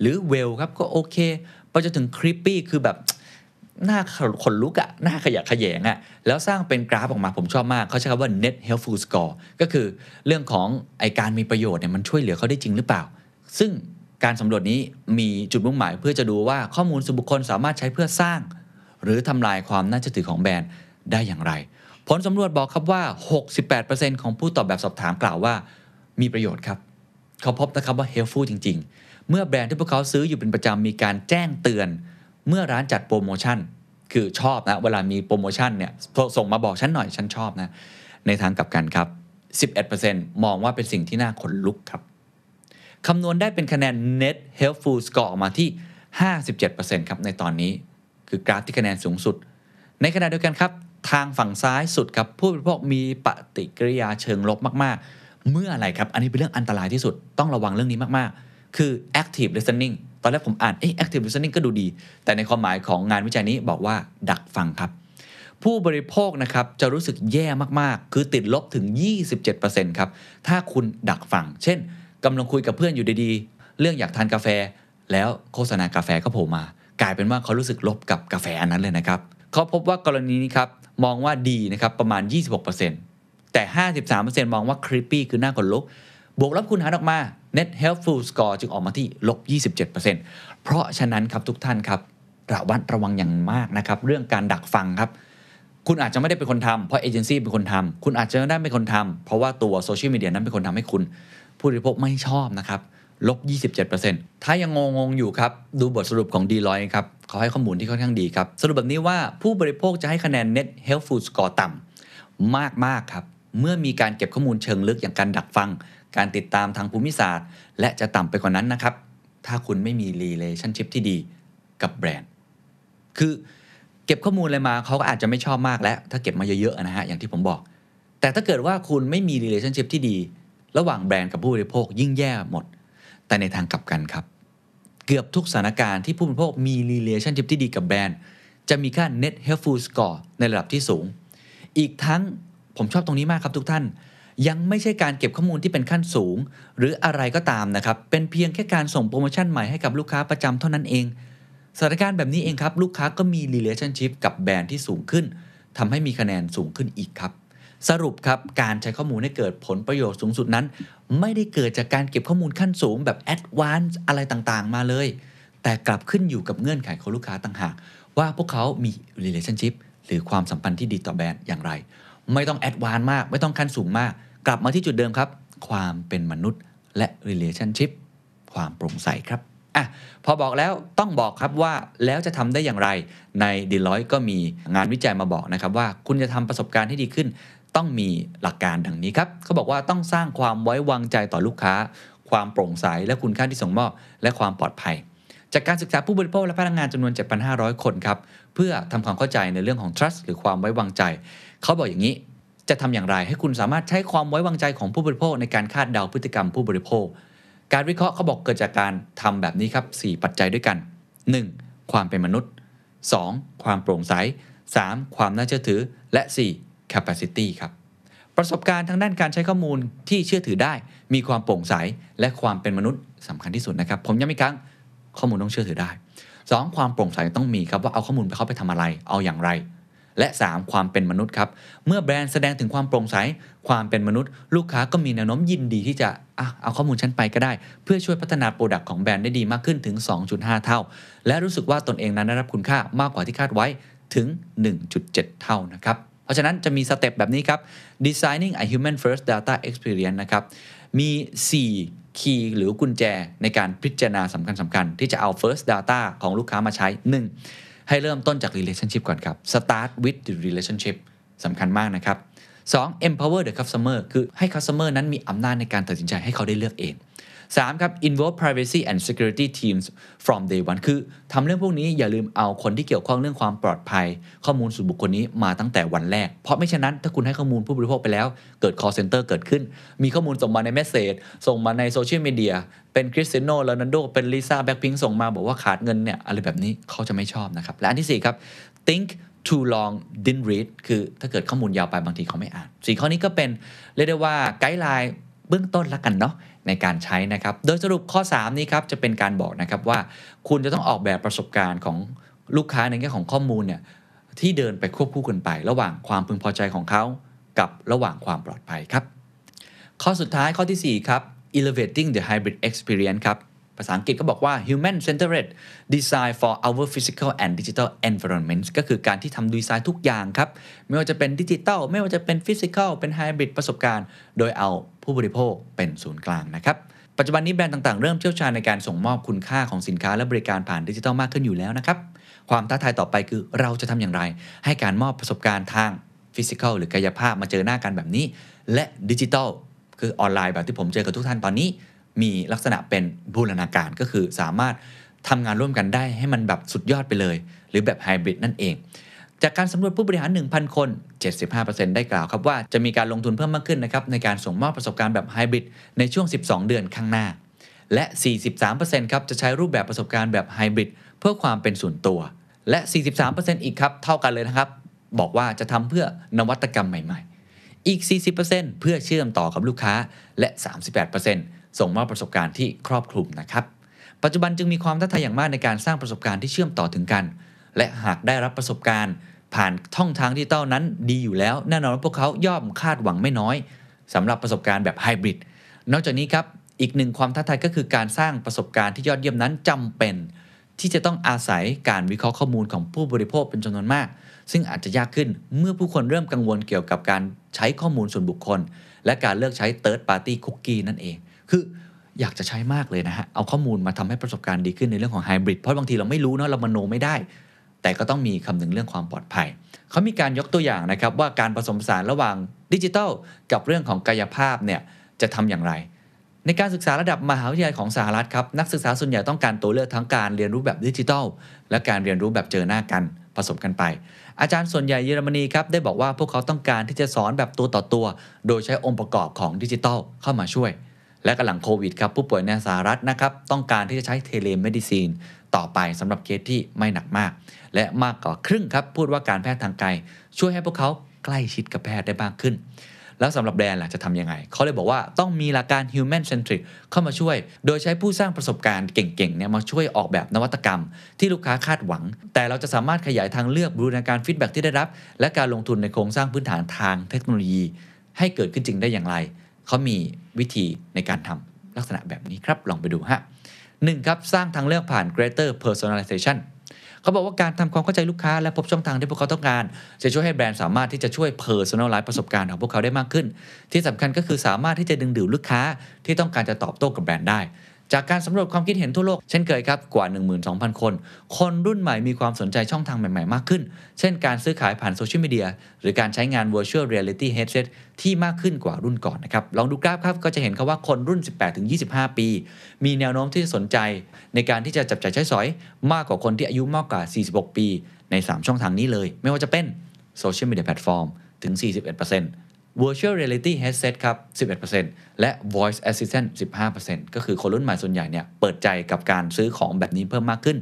หรือ well ครับก็โอเคไปจนถึง creepy คือแบบหน้าขนลุกอะหน้าขยะแขยงอะแล้วสร้างเป็นกราฟออกมาผมชอบมากเขาใช้คำว่า net helpful score ก็คือเรื่องของไอการมีประโยชน์เนี่ยมันช่วยเหลือเขาได้จริงหรือเปล่าซึ่ง การสำรวจนี้มีจุดมุ่งหมายเพื่อจะดูว่าข้อมูลส่วนบุคคลสามารถใช้เพื่อสร้างหรือทำลายความน่าเชื่อถือของแบรนด์ได้อย่างไรผลสำรวจบอกครับว่า 68% ของผู้ตอบแบบสอบถามกล่าวว่ามีประโยชน์ครับเขาพบนะครับว่า helpful จริงๆเมื่อแบรนด์ที่พวกเขาซื้ออยู่เป็นประจำมีการแจ้งเตือนเมื่อร้านจัดโปรโมชั่นคือชอบนะเวลามีโปรโมชั่นเนี่ยส่งมาบอกฉันหน่อยฉันชอบนะในทางกลับกันครับ 11% มองว่าเป็นสิ่งที่น่าขนลุกครับคำนวณได้เป็นคะแนน net helpful score ออกมาที่ 57% ครับในตอนนี้คือกราฟที่คะแนนสูงสุดในขณะเดียวกันครับทางฝั่งซ้ายสุดครับผู้บริโภคมีปฏิกิริยาเชิงลบมากๆเมื่ออะไรครับอันนี้เป็นเรื่องอันตรายที่สุดต้องระวังเรื่องนี้มากๆคือ active listening ตอนแรกผมอ่านactive listening ก็ดูดีแต่ในความหมายของงานวิจัยนี้บอกว่าดักฟังครับผู้บริโภคนะครับจะรู้สึกแย่มากๆคือติดลบถึง 27% ครับถ้าคุณดักฟังเช่นกำลังคุยกับเพื่อนอยู่ดีๆเรื่องอยากทานกาแฟแล้วโฆษณากาแฟก็โผล่มากลายเป็นว่าเขารู้สึกลบกับกาแฟอันนั้นเลยนะครับเขาพบว่ากรณีนี้ครับมองว่าดีนะครับประมาณ 26% แต่ 53% มองว่า creepy คือหน้าขนลุกบวกลบคูณหารออกมา net helpful score จึงออกมาที่ -27% เพราะฉะนั้นครับทุกท่านครับระวัดระวังอย่างมากนะครับเรื่องการดักฟังครับคุณอาจจะไม่ได้เป็นคนทำเพราะเอเจนซี่เป็นคนทำคุณอาจจะไม่ได้เป็นคนทำเพราะว่าตัวโซเชียลมีเดียนั้นเป็นคนทำให้คุณผู้บริโภคไม่ชอบนะครับลบ 27% ถ้ายังงงอยู่ครับดูบทสรุปของ Deloitte ครับเขาให้ข้อมูลที่ค่อนข้างดีครับสรุปแบบนี้ว่าผู้บริโภคจะให้คะแนน Net Helpful Score ต่ำมากๆครับเมื่อมีการเก็บข้อมูลเชิงลึกอย่างการดักฟังการติดตามทางภูมิศาสตร์และจะต่ำไปกว่านั้นนะครับถ้าคุณไม่มี Relationship ที่ดีกับแบรนด์คือเก็บข้อมูลอะไรมาเขาก็อาจจะไม่ชอบมากแล้วถ้าเก็บมาเยอะๆนะฮะอย่างที่ผมบอกแต่ถ้าเกิดว่าคุณไม่มี Relationship ที่ดีระหว่างแบรนด์กับผู้บริโภคยิ่งแย่หมดแต่ในทางกลับกันครับเกือบทุกสถานการณ์ที่ผู้บริโภคมี relationship ที่ดีกับแบรนด์จะมีค่า net helpful score ในระดับที่สูงอีกทั้งผมชอบตรงนี้มากครับทุกท่านยังไม่ใช่การเก็บข้อมูลที่เป็นขั้นสูงหรืออะไรก็ตามนะครับเป็นเพียงแค่การส่งโปรโมชั่นใหม่ให้กับลูกค้าประจำเท่านั้นเองสถานการณ์แบบนี้เองครับลูกค้าก็มี relationship กับแบรนด์ที่สูงขึ้นทำให้มีคะแนนสูงขึ้นอีกครับสรุปครับการใช้ข้อมูลให้เกิดผลประโยชน์สูงสุดนั้นไม่ได้เกิดจากการเก็บข้อมูลขั้นสูงแบบแอดวานซ์อะไรต่างๆมาเลยแต่กลับขึ้นอยู่กับเงื่อนไขของลูกค้าต่างหากว่าพวกเขามี relationship หรือความสัมพันธ์ที่ดีต่อแบรนด์อย่างไรไม่ต้องแอดวานซ์มากไม่ต้องขั้นสูงมากกลับมาที่จุดเดิมครับความเป็นมนุษย์และ relationship ความโปร่งใสครับอ่ะพอบอกแล้วต้องบอกครับว่าแล้วจะทำได้อย่างไรใน Deloitte ก็มีงานวิจัยมาบอกนะครับว่าคุณจะทำประสบการณ์ให้ดีขึ้นต้องมีหลักการดังนี้ครับเขาบอกว่าต้องสร้างความไว้วางใจต่อลูกค้าความโปร่งใสและคุณค่าที่ส่งมอบและความปลอดภัยจากการศึกษาผู้บริโภคและพนักงานจำนวน 7,500 คนครับเพื่อทำความเข้าใจในเรื่องของ trust หรือความไว้วางใจเขาบอกอย่างนี้จะทำอย่างไรให้คุณสามารถใช้ความไว้วางใจของผู้บริโภคในการคาดเดาพฤติกรรมผู้บริโภคการวิเคราะห์เขาบอกเกิดจากการทำแบบนี้ครับ4ปัจจัยด้วยกัน 1. ความเป็นมนุษย์ 2. ความโปร่งใส 3. ความน่าเชื่อถือและ 4.capacity ครับประสบการณ์ทางด้านการใช้ข้อมูลที่เชื่อถือได้มีความโปร่งใสและความเป็นมนุษย์สำคัญที่สุดนะครับผมย้ำอีกครั้งข้อมูลต้องเชื่อถือได้2ความโปร่งใสต้องมีครับว่าเอาข้อมูลไปเข้าไปทำอะไรเอาอย่างไรและ3ความเป็นมนุษย์ครับเมื่อแบรนด์แสดงถึงความโปร่งใสความเป็นมนุษย์ลูกค้าก็มีแนวโน้มยินดีที่จะเอาข้อมูลชั้นไปก็ได้เพื่อช่วยพัฒนาโปรดักต์ของแบรนด์ได้ดีมากขึ้นถึง 2.5 เท่าและรู้สึกว่าตนเองนั้นได้รับคุณค่ามากกว่าที่คาดไว้ถึง 1.7 เท่านะครับเพราะฉะนั้นจะมีสเต็ปแบบนี้ครับ Designing a Human First Data Experience นะครับมี 4 คีย์หรือกุญแจในการพิจารณาสำคัญที่จะเอา First Data ของลูกค้ามาใช้ 1. ให้เริ่มต้นจาก Relationship ก่อนครับ Start with the Relationship สำคัญมากนะครับ 2. Empower the Customer คือให้ Customer นั้นมีอำนาจในการตัดสินใจให้เขาได้เลือกเอง 3. ครับ Involve Privacy and Security Teams from day one คือทำเรื่องพวกนี้อย่าลืมเอาคนที่เกี่ยวข้องเรื่องความปลอดภัยข้อมูลส่วนบุคคลนี้มาตั้งแต่วันแรกเพราะไม่ฉะนั้นถ้าคุณให้ข้อมูลผู้บริโภคไปแล้วเกิด call center เกิดขึ้นมีข้อมูลส่งมาในเมสเสจส่งมาในโซเชียลมีเดียเป็นคริสเตียโนโรนัลโดเป็นลิซ่าแบล็คพิงค์ส่งมาบอกว่าขาดเงินเนี่ยอะไรแบบนี้เขาจะไม่ชอบนะครับและอันที่4ครับ Think too long didn't read คือถ้าเกิดข้อมูลยาวไปบางทีเขาไม่อ่าน4ข้อนี้ก็เป็นเรียกได้ว่าไกด์ไลน์เบื้องต้นละกันเนาะในการใช้นะครับโดยสรุปข้อ3นี้ครับจะเป็นการบอกนะครับว่าคุณจะต้องออกแบบประสบการณ์ของลูกค้าในแง่ของข้อมูลเนี่ยที่เดินไปควบคู่กันไประหว่างความพึงพอใจของเขากับระหว่างความปลอดภัยครับข้อสุดท้ายข้อที่4ครับ Elevating the Hybrid Experience ครับ ภาษาอังกฤษก็บอกว่า human-centered design for our physical and digital environments ก็คือการที่ทำดีไซน์ทุกอย่างครับไม่ว่าจะเป็นดิจิทัลไม่ว่าจะเป็นฟิสิกอลเป็นไฮบริดประสบการณ์โดยเอาผู้บริโภคเป็นศูนย์กลางนะครับปัจจุบันนี้แบรนด์ต่างๆเริ่มเชี่ยวชาญในการส่งมอบคุณค่าของสินค้าและบริการผ่านดิจิทัลมากขึ้นอยู่แล้วนะครับความท้าทายต่อไปคือเราจะทำอย่างไรให้การมอบประสบการณ์ทางฟิสิกอลหรือกายภาพมาเจอหน้ากันแบบนี้และดิจิทัลคือออนไลน์แบบที่ผมเจอกับทุกท่านตอนนี้มีลักษณะเป็นบูรณาการก็คือสามารถทำงานร่วมกันได้ให้มันแบบสุดยอดไปเลยหรือแบบไฮบริดนั่นเองจากการสำรวจผู้บริหาร 1,000 คน 75% ได้กล่าวครับว่าจะมีการลงทุนเพิ่มมากขึ้นนะครับในการส่งมอบประสบการณ์แบบไฮบริดในช่วง12 เดือนข้างหน้าและ 43% ครับจะใช้รูปแบบประสบการณ์แบบไฮบริดเพื่อความเป็นส่วนตัวและ 43% อีกครับเท่ากันเลยนะครับบอกว่าจะทำเพื่อนวัตกรรมใหม่ๆอีก 40% เพื่อเชื่อมต่อกับลูกค้าและ 38% ส่งมอบประสบการณ์ที่ครอบคลุมนะครับปัจจุบันจึงมีความท้าทายอย่างมากในการสร้างประสบการณ์ที่เชื่อมต่อถึงกันและหากได้รับประสบการณ์ผ่านท่องทางดิจิตอลนั้นดีอยู่แล้วแน่นอนว่าพวกเขาย่อมคาดหวังไม่น้อยสำหรับประสบการณ์แบบไฮบริดนอกจากนี้ครับอีกหนึ่งความท้าทายก็คือการสร้างประสบการณ์ที่ยอดเยี่ยมนั้นจำเป็นที่จะต้องอาศัยการวิเคราะห์ข้อมูลของผู้บริโภคเป็นจำนวนมากซึ่งอาจจะยากขึ้นเมื่อผู้คนเริ่มกังวลเกี่ยวกับการใช้ข้อมูลส่วนบุคคลและการเลือกใช้ Third Party Cookie นั่นเองคืออยากจะใช้มากเลยนะฮะเอาข้อมูลมาทำให้ประสบการณ์ดีขึ้นในเรื่องของไฮบริดเพราะบางทีเราไม่รู้เนาะเรามโนไม่ได้แต่ก็ต้องมีคำนึงเรื่องความปลอดภัยเขามีการยกตัวอย่างนะครับว่าการผสมผสานระหว่างดิจิทัลกับเรื่องของกายภาพเนี่ยจะทำอย่างไรในการศึกษาระดับมหาวิทยาลัยของสหรัฐครับนักศึกษาส่วนใหญ่ต้องการตัวเลือกทั้งการเรียนรู้แบบดิจิทัลและการเรียนรู้แบบเจอหน้ากันผสมกันไปอาจารย์ส่วนใหญ่เยอรมนีครับได้บอกว่าพวกเขาต้องการที่จะสอนแบบตัวต่อตัวโดยใช้องค์ประกอบของดิจิทัลเข้ามาช่วยและหลังโควิดครับผู้ป่วยในสหรัฐนะครับต้องการที่จะใช้เทเลเมดิซีนต่อไปสำหรับเคสที่ไม่หนักมากและมากกว่าครึ่งครับพูดว่าการแพทย์ทางไกลช่วยให้พวกเขาใกล้ชิดกับแพทย์ได้มากขึ้นแล้วสำหรับแบรนด์ล่ะจะทำยังไงเขาเลยบอกว่าต้องมีหลักการ human centric เข้ามาช่วยโดยใช้ผู้สร้างประสบการณ์เก่งๆเนี่ยมาช่วยออกแบบนวัตกรรมที่ลูกค้าคาดหวังแต่เราจะสามารถขยายทางเลือกบูรณาการฟีดแบ็กที่ได้รับและการลงทุนในโครงสร้างพื้นฐานทางเทคโนโลยีให้เกิดขึ้นจริงได้อย่างไรเขามีวิธีในการทำลักษณะแบบนี้ครับลองไปดูฮะ1ครับสร้างทางเลือกผ่าน greater personalization เขาบอกว่าการทำความเข้าใจลูกค้าและพบช่องทางที่พวกเขาต้องการจะช่วยให้แบรนด์สามารถที่จะช่วย personalize ประสบการณ์ของพวกเขาได้มากขึ้นที่สำคัญก็คือสามารถที่จะดึงดูดลูกค้าที่ต้องการจะตอบโต้กับแบรนด์ได้จากการสำรวจความคิดเห็นทั่วโลกเช่นเคยครับกว่า 12,000 คนคนรุ่นใหม่มีความสนใจช่องทางใหม่ๆมากขึ้นเช่นการซื้อขายผ่านโซเชียลมีเดียหรือการใช้งาน virtual reality headset ที่มากขึ้นกว่ารุ่นก่อนนะครับลองดูกราฟครับก็จะเห็นครับว่าคนรุ่น 18-25 ปีมีแนวโน้มที่จะสนใจในการที่จะจับจ่ายใช้สอยมากกว่าคนที่อายุมากกว่า 46 ปีใน 3 ช่องทางนี้เลยไม่ว่าจะเป็นโซเชียลมีเดียแพลตฟอร์มถึง 41%Virtual Reality Headset ครับ 11% และ Voice Assistant 15% ก็คือคนรุ่นใหม่ส่วนใหญ่เนี่ยเปิดใจกับการซื้อของแบบนี้เพิ่มมากขึ้น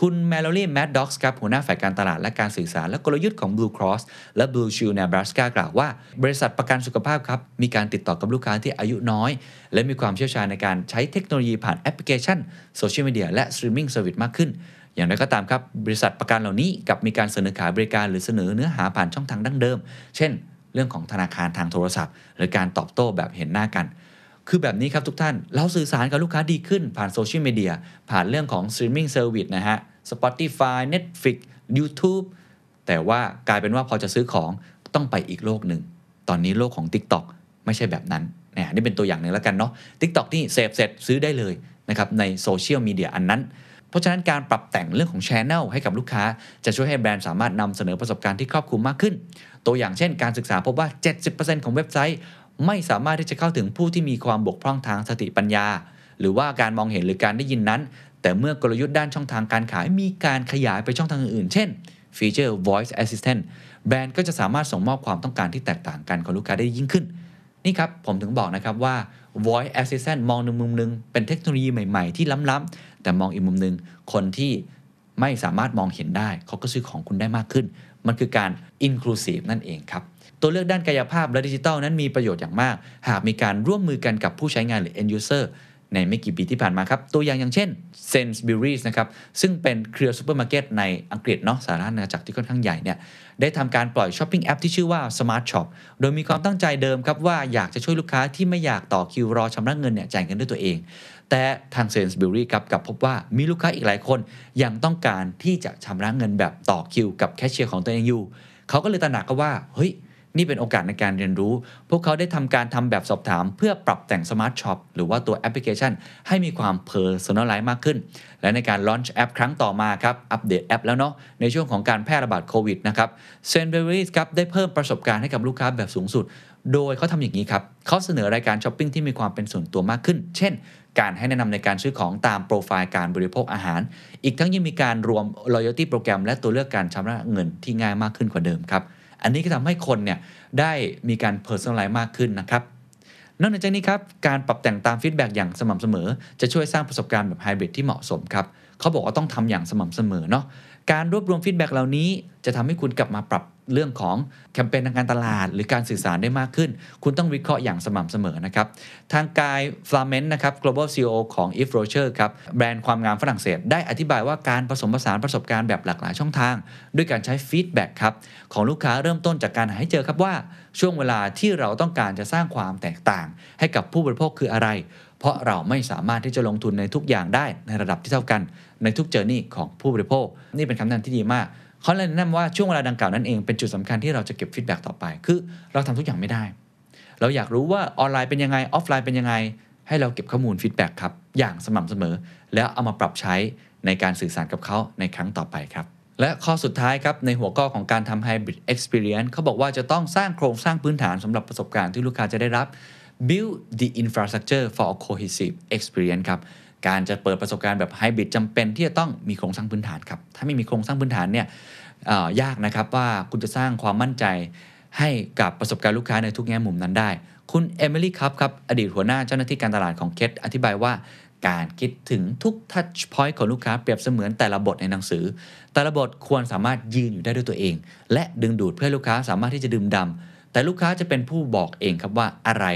คุณ Mallory Maddox ครับหัวหน้าฝ่ายการตลาดและการสื่อสารและกลยุทธ์ของ Blue Cross และ Blue Shield Nebraska กล่าวว่าบริษัทประกันสุขภาพครับมีการติดต่อกับลูกค้าที่อายุน้อยและมีความเชี่ยวชาญในการใช้เทคโนโลยีผ่านแอปพลิเคชันโซเชียลมีเดียและ Streaming Service มากขึ้นอย่างไรก็ตามครับบริษัทประกันเหล่านี้กับมีการเสนอขายบริการหรือเสนอเนื้อหาผ่านช่องทางดั้งเดิมเช่นเรื่องของธนาคารทางโทรศัพท์หรือการตอบโต้แบบเห็นหน้ากันคือแบบนี้ครับทุกท่านเราสื่อสารกับลูกค้าดีขึ้นผ่านโซเชียลมีเดียผ่านเรื่องของ Streaming Service นะฮะ Spotify Netflix YouTube แต่ว่ากลายเป็นว่าพอจะซื้อของต้องไปอีกโลกหนึ่งตอนนี้โลกของ TikTok ไม่ใช่แบบนั้นนะนี่เป็นตัวอย่างหนึ่งแล้วกันเนาะ TikTok นี่เสพเสร็จซื้อได้เลยนะครับในโซเชียลมีเดียอันนั้นเพราะฉะนั้นการปรับแต่งเรื่องของ Channel ให้กับลูกค้าจะช่วยให้แบรนด์สามารถนำเสนอประสบการณ์ที่ครอบคลุมมากขึ้นตัวอย่างเช่นการศึกษาพบว่า 70% ของเว็บไซต์ไม่สามารถที่จะเข้าถึงผู้ที่มีความบกพร่องทางสติปัญญาหรือว่าการมองเห็นหรือการได้ยินนั้นแต่เมื่อกลยุทธ์ด้านช่องทางการขายมีการขยายไปช่องทางอื่นเช่นฟีเจอร์ Voice Assistant แบรนด์ก็จะสามารถส่งมอบความต้องการที่แตกต่างกันของลูกค้าได้ยิ่งขึ้นนี่ครับผมถึงบอกนะครับว่า Voice Assistant มองในมุมนึงเป็นเทคโนโลยีใหม่ๆที่ล้ำๆแต่มองอีกมุมนึงคนที่ไม่สามารถมองเห็นได้เขาก็ซื้อของคุณได้มากขึ้นมันคือการ inclusive นั่นเองครับตัวเลือกด้านกายภาพและดิจิทัลนั้นมีประโยชน์อย่างมากหากมีการร่วมมือกันกับผู้ใช้งานหรือ end user ในไม่กี่ปีที่ผ่านมาครับตัวอย่างอย่างเช่น Sainsbury's นะครับซึ่งเป็นเครือซูเปอร์มาร์เก็ตในอังกฤษเนาะสาธารณรัฐที่ค่อนข้างใหญ่เนี่ยได้ทำการปล่อยช้อปปิ้งแอปที่ชื่อว่า Smart Shop โดยมีความตั้งใจเดิมครับว่าอยากจะช่วยลูกค้าที่ไม่อยากต่อคิวรอชำระเงินเนี่ยจ่ายเงินด้วยตัวเอง แต่ทาง Sainsbury กลับพบว่ามีลูกค้าอีกหลายคนยังต้องการที่จะชำระเงินแบบต่อคิวกับแคชเชียร์ของตัวเองอยู่เขาก็เลยตระหนักกันว่าเฮ้ยนี่เป็นโอกาสในการเรียนรู้พวกเขาได้ทำการทำแบบสอบถามเพื่อปรับแต่งสมาร์ทช็อปหรือว่าตัวแอปพลิเคชันให้มีความเพอร์โซนอลไลซ์มากขึ้นและในการลอนช์แอปครั้งต่อมาครับอัปเดตแอปแล้วเนาะในช่วงของการแพร่ระบาดโควิดนะครับ Sainsbury ครับได้เพิ่มประสบการณ์ให้กับลูกค้าแบบสูงสุดโดยเขาทำอย่างนี้ครับเขาเสนอรายการช้อปปิ้งที่มีความเป็นส่วนตัวมากขึ้นเช่นการให้แนะนำในการซื้อของตามโปรไฟล์การบริโภคอาหารอีกทั้งยังมีการรวม loyalty โปรแกรมและตัวเลือกการชำระเงินที่ง่ายมากขึ้นกว่าเดิมครับอันนี้ก็ทำให้คนเนี่ยได้มีการ personalize มากขึ้นนะครับนอกจากนี้ครับการปรับแต่งตามฟีดแบ็กอย่างสม่ำเสมอจะช่วยสร้างประสบการณ์แบบไฮบริดที่เหมาะสมครับเขาบอกว่าต้องทำอย่างสม่ำเสมอเนาะการรวบรวมฟีดแบ็กเหล่านี้จะทำให้คุณกลับมาปรับเรื่องของแคมเปญทางการตลาดหรือการสื่อสารได้มากขึ้นคุณต้องวิเคราะห์อย่างสม่ำเสมอนะครับทางกาย Flament นะครับ Global CEO ของ Yves Rocher ครับแบรนด์ความงามฝรั่งเศสได้อธิบายว่าการผสมผสานประสบการณ์แบบหลากหลายช่องทางด้วยการใช้ฟีดแบ็กครับของลูกค้าเริ่มต้นจากการหาให้เจอครับว่าช่วงเวลาที่เราต้องการจะสร้างความแตกต่างให้กับผู้บริโภคคืออะไรเพราะเราไม่สามารถที่จะลงทุนในทุกอย่างได้ในระดับที่เท่ากันในทุกเจอร์นี่ของผู้บริโภคนี่เป็นคำแนะนำที่ดีมากเขาเลยแนะนำว่าช่วงเวลาดังกล่าวนั่นเองเป็นจุดสำคัญที่เราจะเก็บฟีดแบ็กต่อไปคือเราทำทุกอย่างไม่ได้เราอยากรู้ว่าออนไลน์เป็นยังไงออฟไลน์เป็นยังไงให้เราเก็บข้อมูลฟีดแบ็กครับอย่างสม่ำเสมอแล้วเอามาปรับใช้ในการสื่อสารกับเขาในครั้งต่อไปครับและข้อสุดท้ายครับในหัวข้อของการทำ Hybrid Experience เขาบอกว่าจะต้องสร้างโครงสร้างพื้นฐานสำหรับประสบการณ์ที่ลูกค้าจะได้รับ Build the infrastructure for a cohesive experience ครับการจะเปิดประสบการณ์แบบไฮบริดจำเป็นที่จะต้องมีโครงสร้างพื้นฐานครับถ้าไม่มีโครงสร้างพื้นฐานเนี่ยยากนะครับว่าคุณจะสร้างความมั่นใจให้กับประสบการณ์ลูกค้าในทุกแง่มุมนั้นได้คุณเอมิลี่ครับอดีตหัวหน้าเจ้าหน้าที่การตลาดของเคทอธิบายว่าการคิดถึงทุกทัชพอยต์ของลูกค้าเปรียบเสมือนแต่ละบทในหนังสือแต่ละบทควรสามารถยืนอยู่ได้ด้วยตัวเองและดึงดูดเพื่อลูกค้าสามารถที่จะดื่มด่ำแต่ลูกค้าจะเป็นผู้บอกเองครับว่าอะไร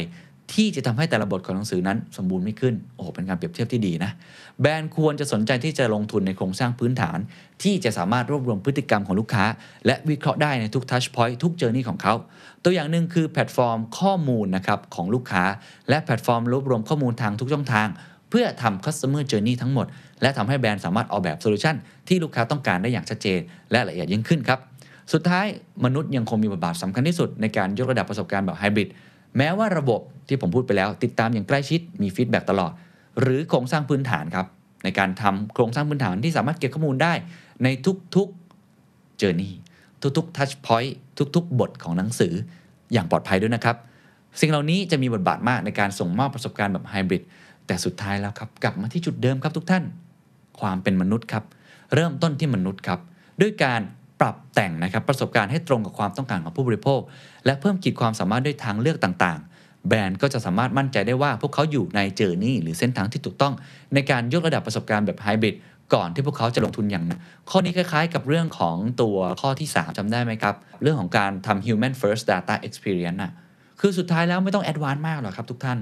ที่จะทำให้แต่ละบทของหนังสือนั้นสมบูรณ์ไม่ขึ้นโอ้โหเป็นการเปรียบเทียบที่ดีนะแบรนด์ควรจะสนใจที่จะลงทุนในโครงสร้างพื้นฐานที่จะสามารถรวบรวมพฤติกรรมของลูกค้าและวิเคราะห์ได้ในทุกทัชพอยต์ทุกเจอร์นี่ของเขาตัวอย่างหนึ่งคือแพลตฟอร์มข้อมูลนะครับของลูกค้าและแพลตฟอร์มรวบรวมข้อมูลทางทุกช่องทางเพื่อทำ customer journey ทั้งหมดและทำให้แบรนด์สามารถออกแบบโซลูชันที่ลูกค้าต้องการได้อย่างชัดเจนและละเอียดยิ่งขึ้นครับสุดท้ายมนุษย์ยังคงมีบทบาทสำคัญที่สุดในการยกระดับประสบการณ์แบบไฮบริดแม้ว่าระบบที่ผมพูดไปแล้วติดตามอย่างใกล้ชิดมีฟีดแบ็กตลอดหรือโครงสร้างพื้นฐานครับในการทำโครงสร้างพื้นฐานที่สามารถเก็บข้อมูลได้ในทุกๆ journey ทุกๆ touch point ทุกๆบทของหนังสืออย่างปลอดภัยด้วยนะครับสิ่งเหล่านี้จะมีบทบาทมากในการส่งมอบประสบการณ์แบบไฮบริดแต่สุดท้ายแล้วครับกลับมาที่จุดเดิมครับทุกท่านความเป็นมนุษย์ครับเริ่มต้นที่มนุษย์ครับด้วยการปรับแต่งนะครับประสบการณ์ให้ตรงกับความต้องการของผู้บริโภคและเพิ่มขีดความสามารถด้วยทางเลือกต่างๆแบรนด์ก็จะสามารถมั่นใจได้ว่าพวกเขาอยู่ในเจอร์นี่หรือเส้นทางที่ถูกต้องในการยกระดับประสบการณ์แบบไฮบริดก่อนที่พวกเขาจะลงทุนอย่างนั้นข้อนี้คล้ายๆกับเรื่องของตัวข้อที่3จำได้ไหมครับเรื่องของการทำ human first data experience น่ะคือสุดท้ายแล้วไม่ต้องแอดวานซ์มากหรอกครับทุกท่าน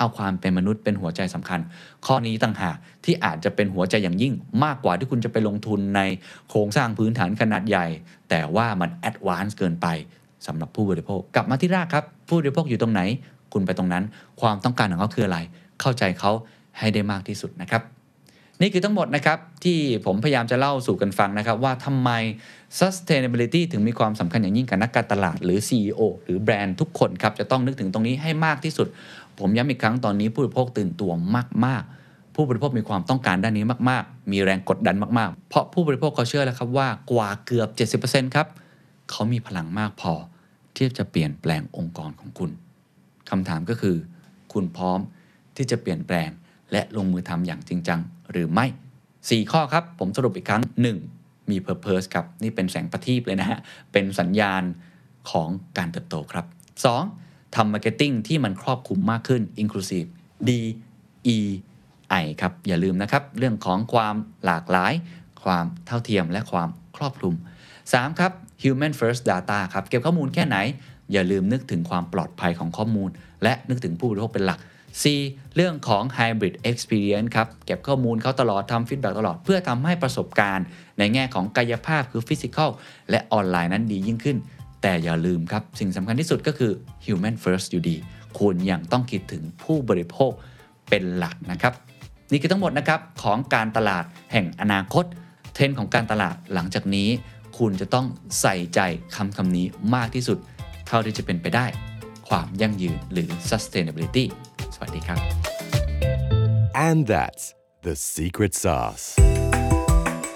เอาความเป็นมนุษย์เป็นหัวใจสำคัญข้อนี้ต่างหากที่อาจจะเป็นหัวใจอย่างยิ่งมากกว่าที่คุณจะไปลงทุนในโครงสร้างพื้นฐานขนาดใหญ่แต่ว่ามันแอดวานซ์เกินไปสำหรับผู้บริโภคกลับมาที่รากครับผู้บริโภคอยู่ตรงไหนคุณไปตรงนั้นความต้องการของเขาคืออะไรเข้าใจเขาให้ได้มากที่สุดนะครับนี่คือทั้งหมดนะครับที่ผมพยายามจะเล่าสู่กันฟังนะครับว่าทำไม sustainability ถึงมีความสำคัญอย่างยิ่งกับนักการตลาดหรือ CEO หรือแบรนด์ทุกคนครับจะต้องนึกถึงตรงนี้ให้มากที่สุดผมย้ำอีกครั้งตอนนี้ผู้บริโภคตื่นตัวมากๆผู้บริโภคมีความต้องการด้านนี้มากๆมีแรงกดดันมากๆเพราะผู้บริโภคเขาเชื่อแล้วครับว่ากว่าเกือบ 70% ครับเขามีพลังมากพอที่จะเปลี่ยนแปลงองค์กรของคุณคำถามก็คือคุณพร้อมที่จะเปลี่ยนแปลงและลงมือทำอย่างจริงจังหรือไม่4ข้อครับผมสรุปอีกครั้ง 1. มี Purpose ครับนี่เป็นแสงประทีปเลยนะฮะเป็นสัญญาณของการเติบโตครับ 2.ทำมาร์เก็ตติ้งที่มันครอบคลุมมากขึ้น inclusive DEI ครับอย่าลืมนะครับเรื่องของความหลากหลายความเท่าเทียมและความครอบคลุม 3. ครับ human first data ครับเก็บข้อมูลแค่ไหนอย่าลืมนึกถึงความปลอดภัยของข้อมูลและนึกถึงผู้บริโภคเป็นหลัก 4. เรื่องของ hybrid experience ครับเก็บข้อมูลเขาตลอดทำฟีดแบ็กตลอดเพื่อทำให้ประสบการณ์ในแง่ของกายภาพคือ physical และออนไลน์นั้นดียิ่งขึ้นแต่อย่าลืมครับสิ่งสำคัญที่สุดก็คือ human first อยู่ดีคุณยังต้องคิดถึงผู้บริโภคเป็นหลักนะครับ นี่คือทั้งหมดนะครับของการตลาดแห่งอนาคตเทรนด์ของการตลาดหลังจากนี้คุณจะต้องใส่ใจคำนี้มากที่สุดเท่าที่จะเป็นไปได้ความยั่งยืนหรือ sustainability สวัสดีครับ And that's the secret sauce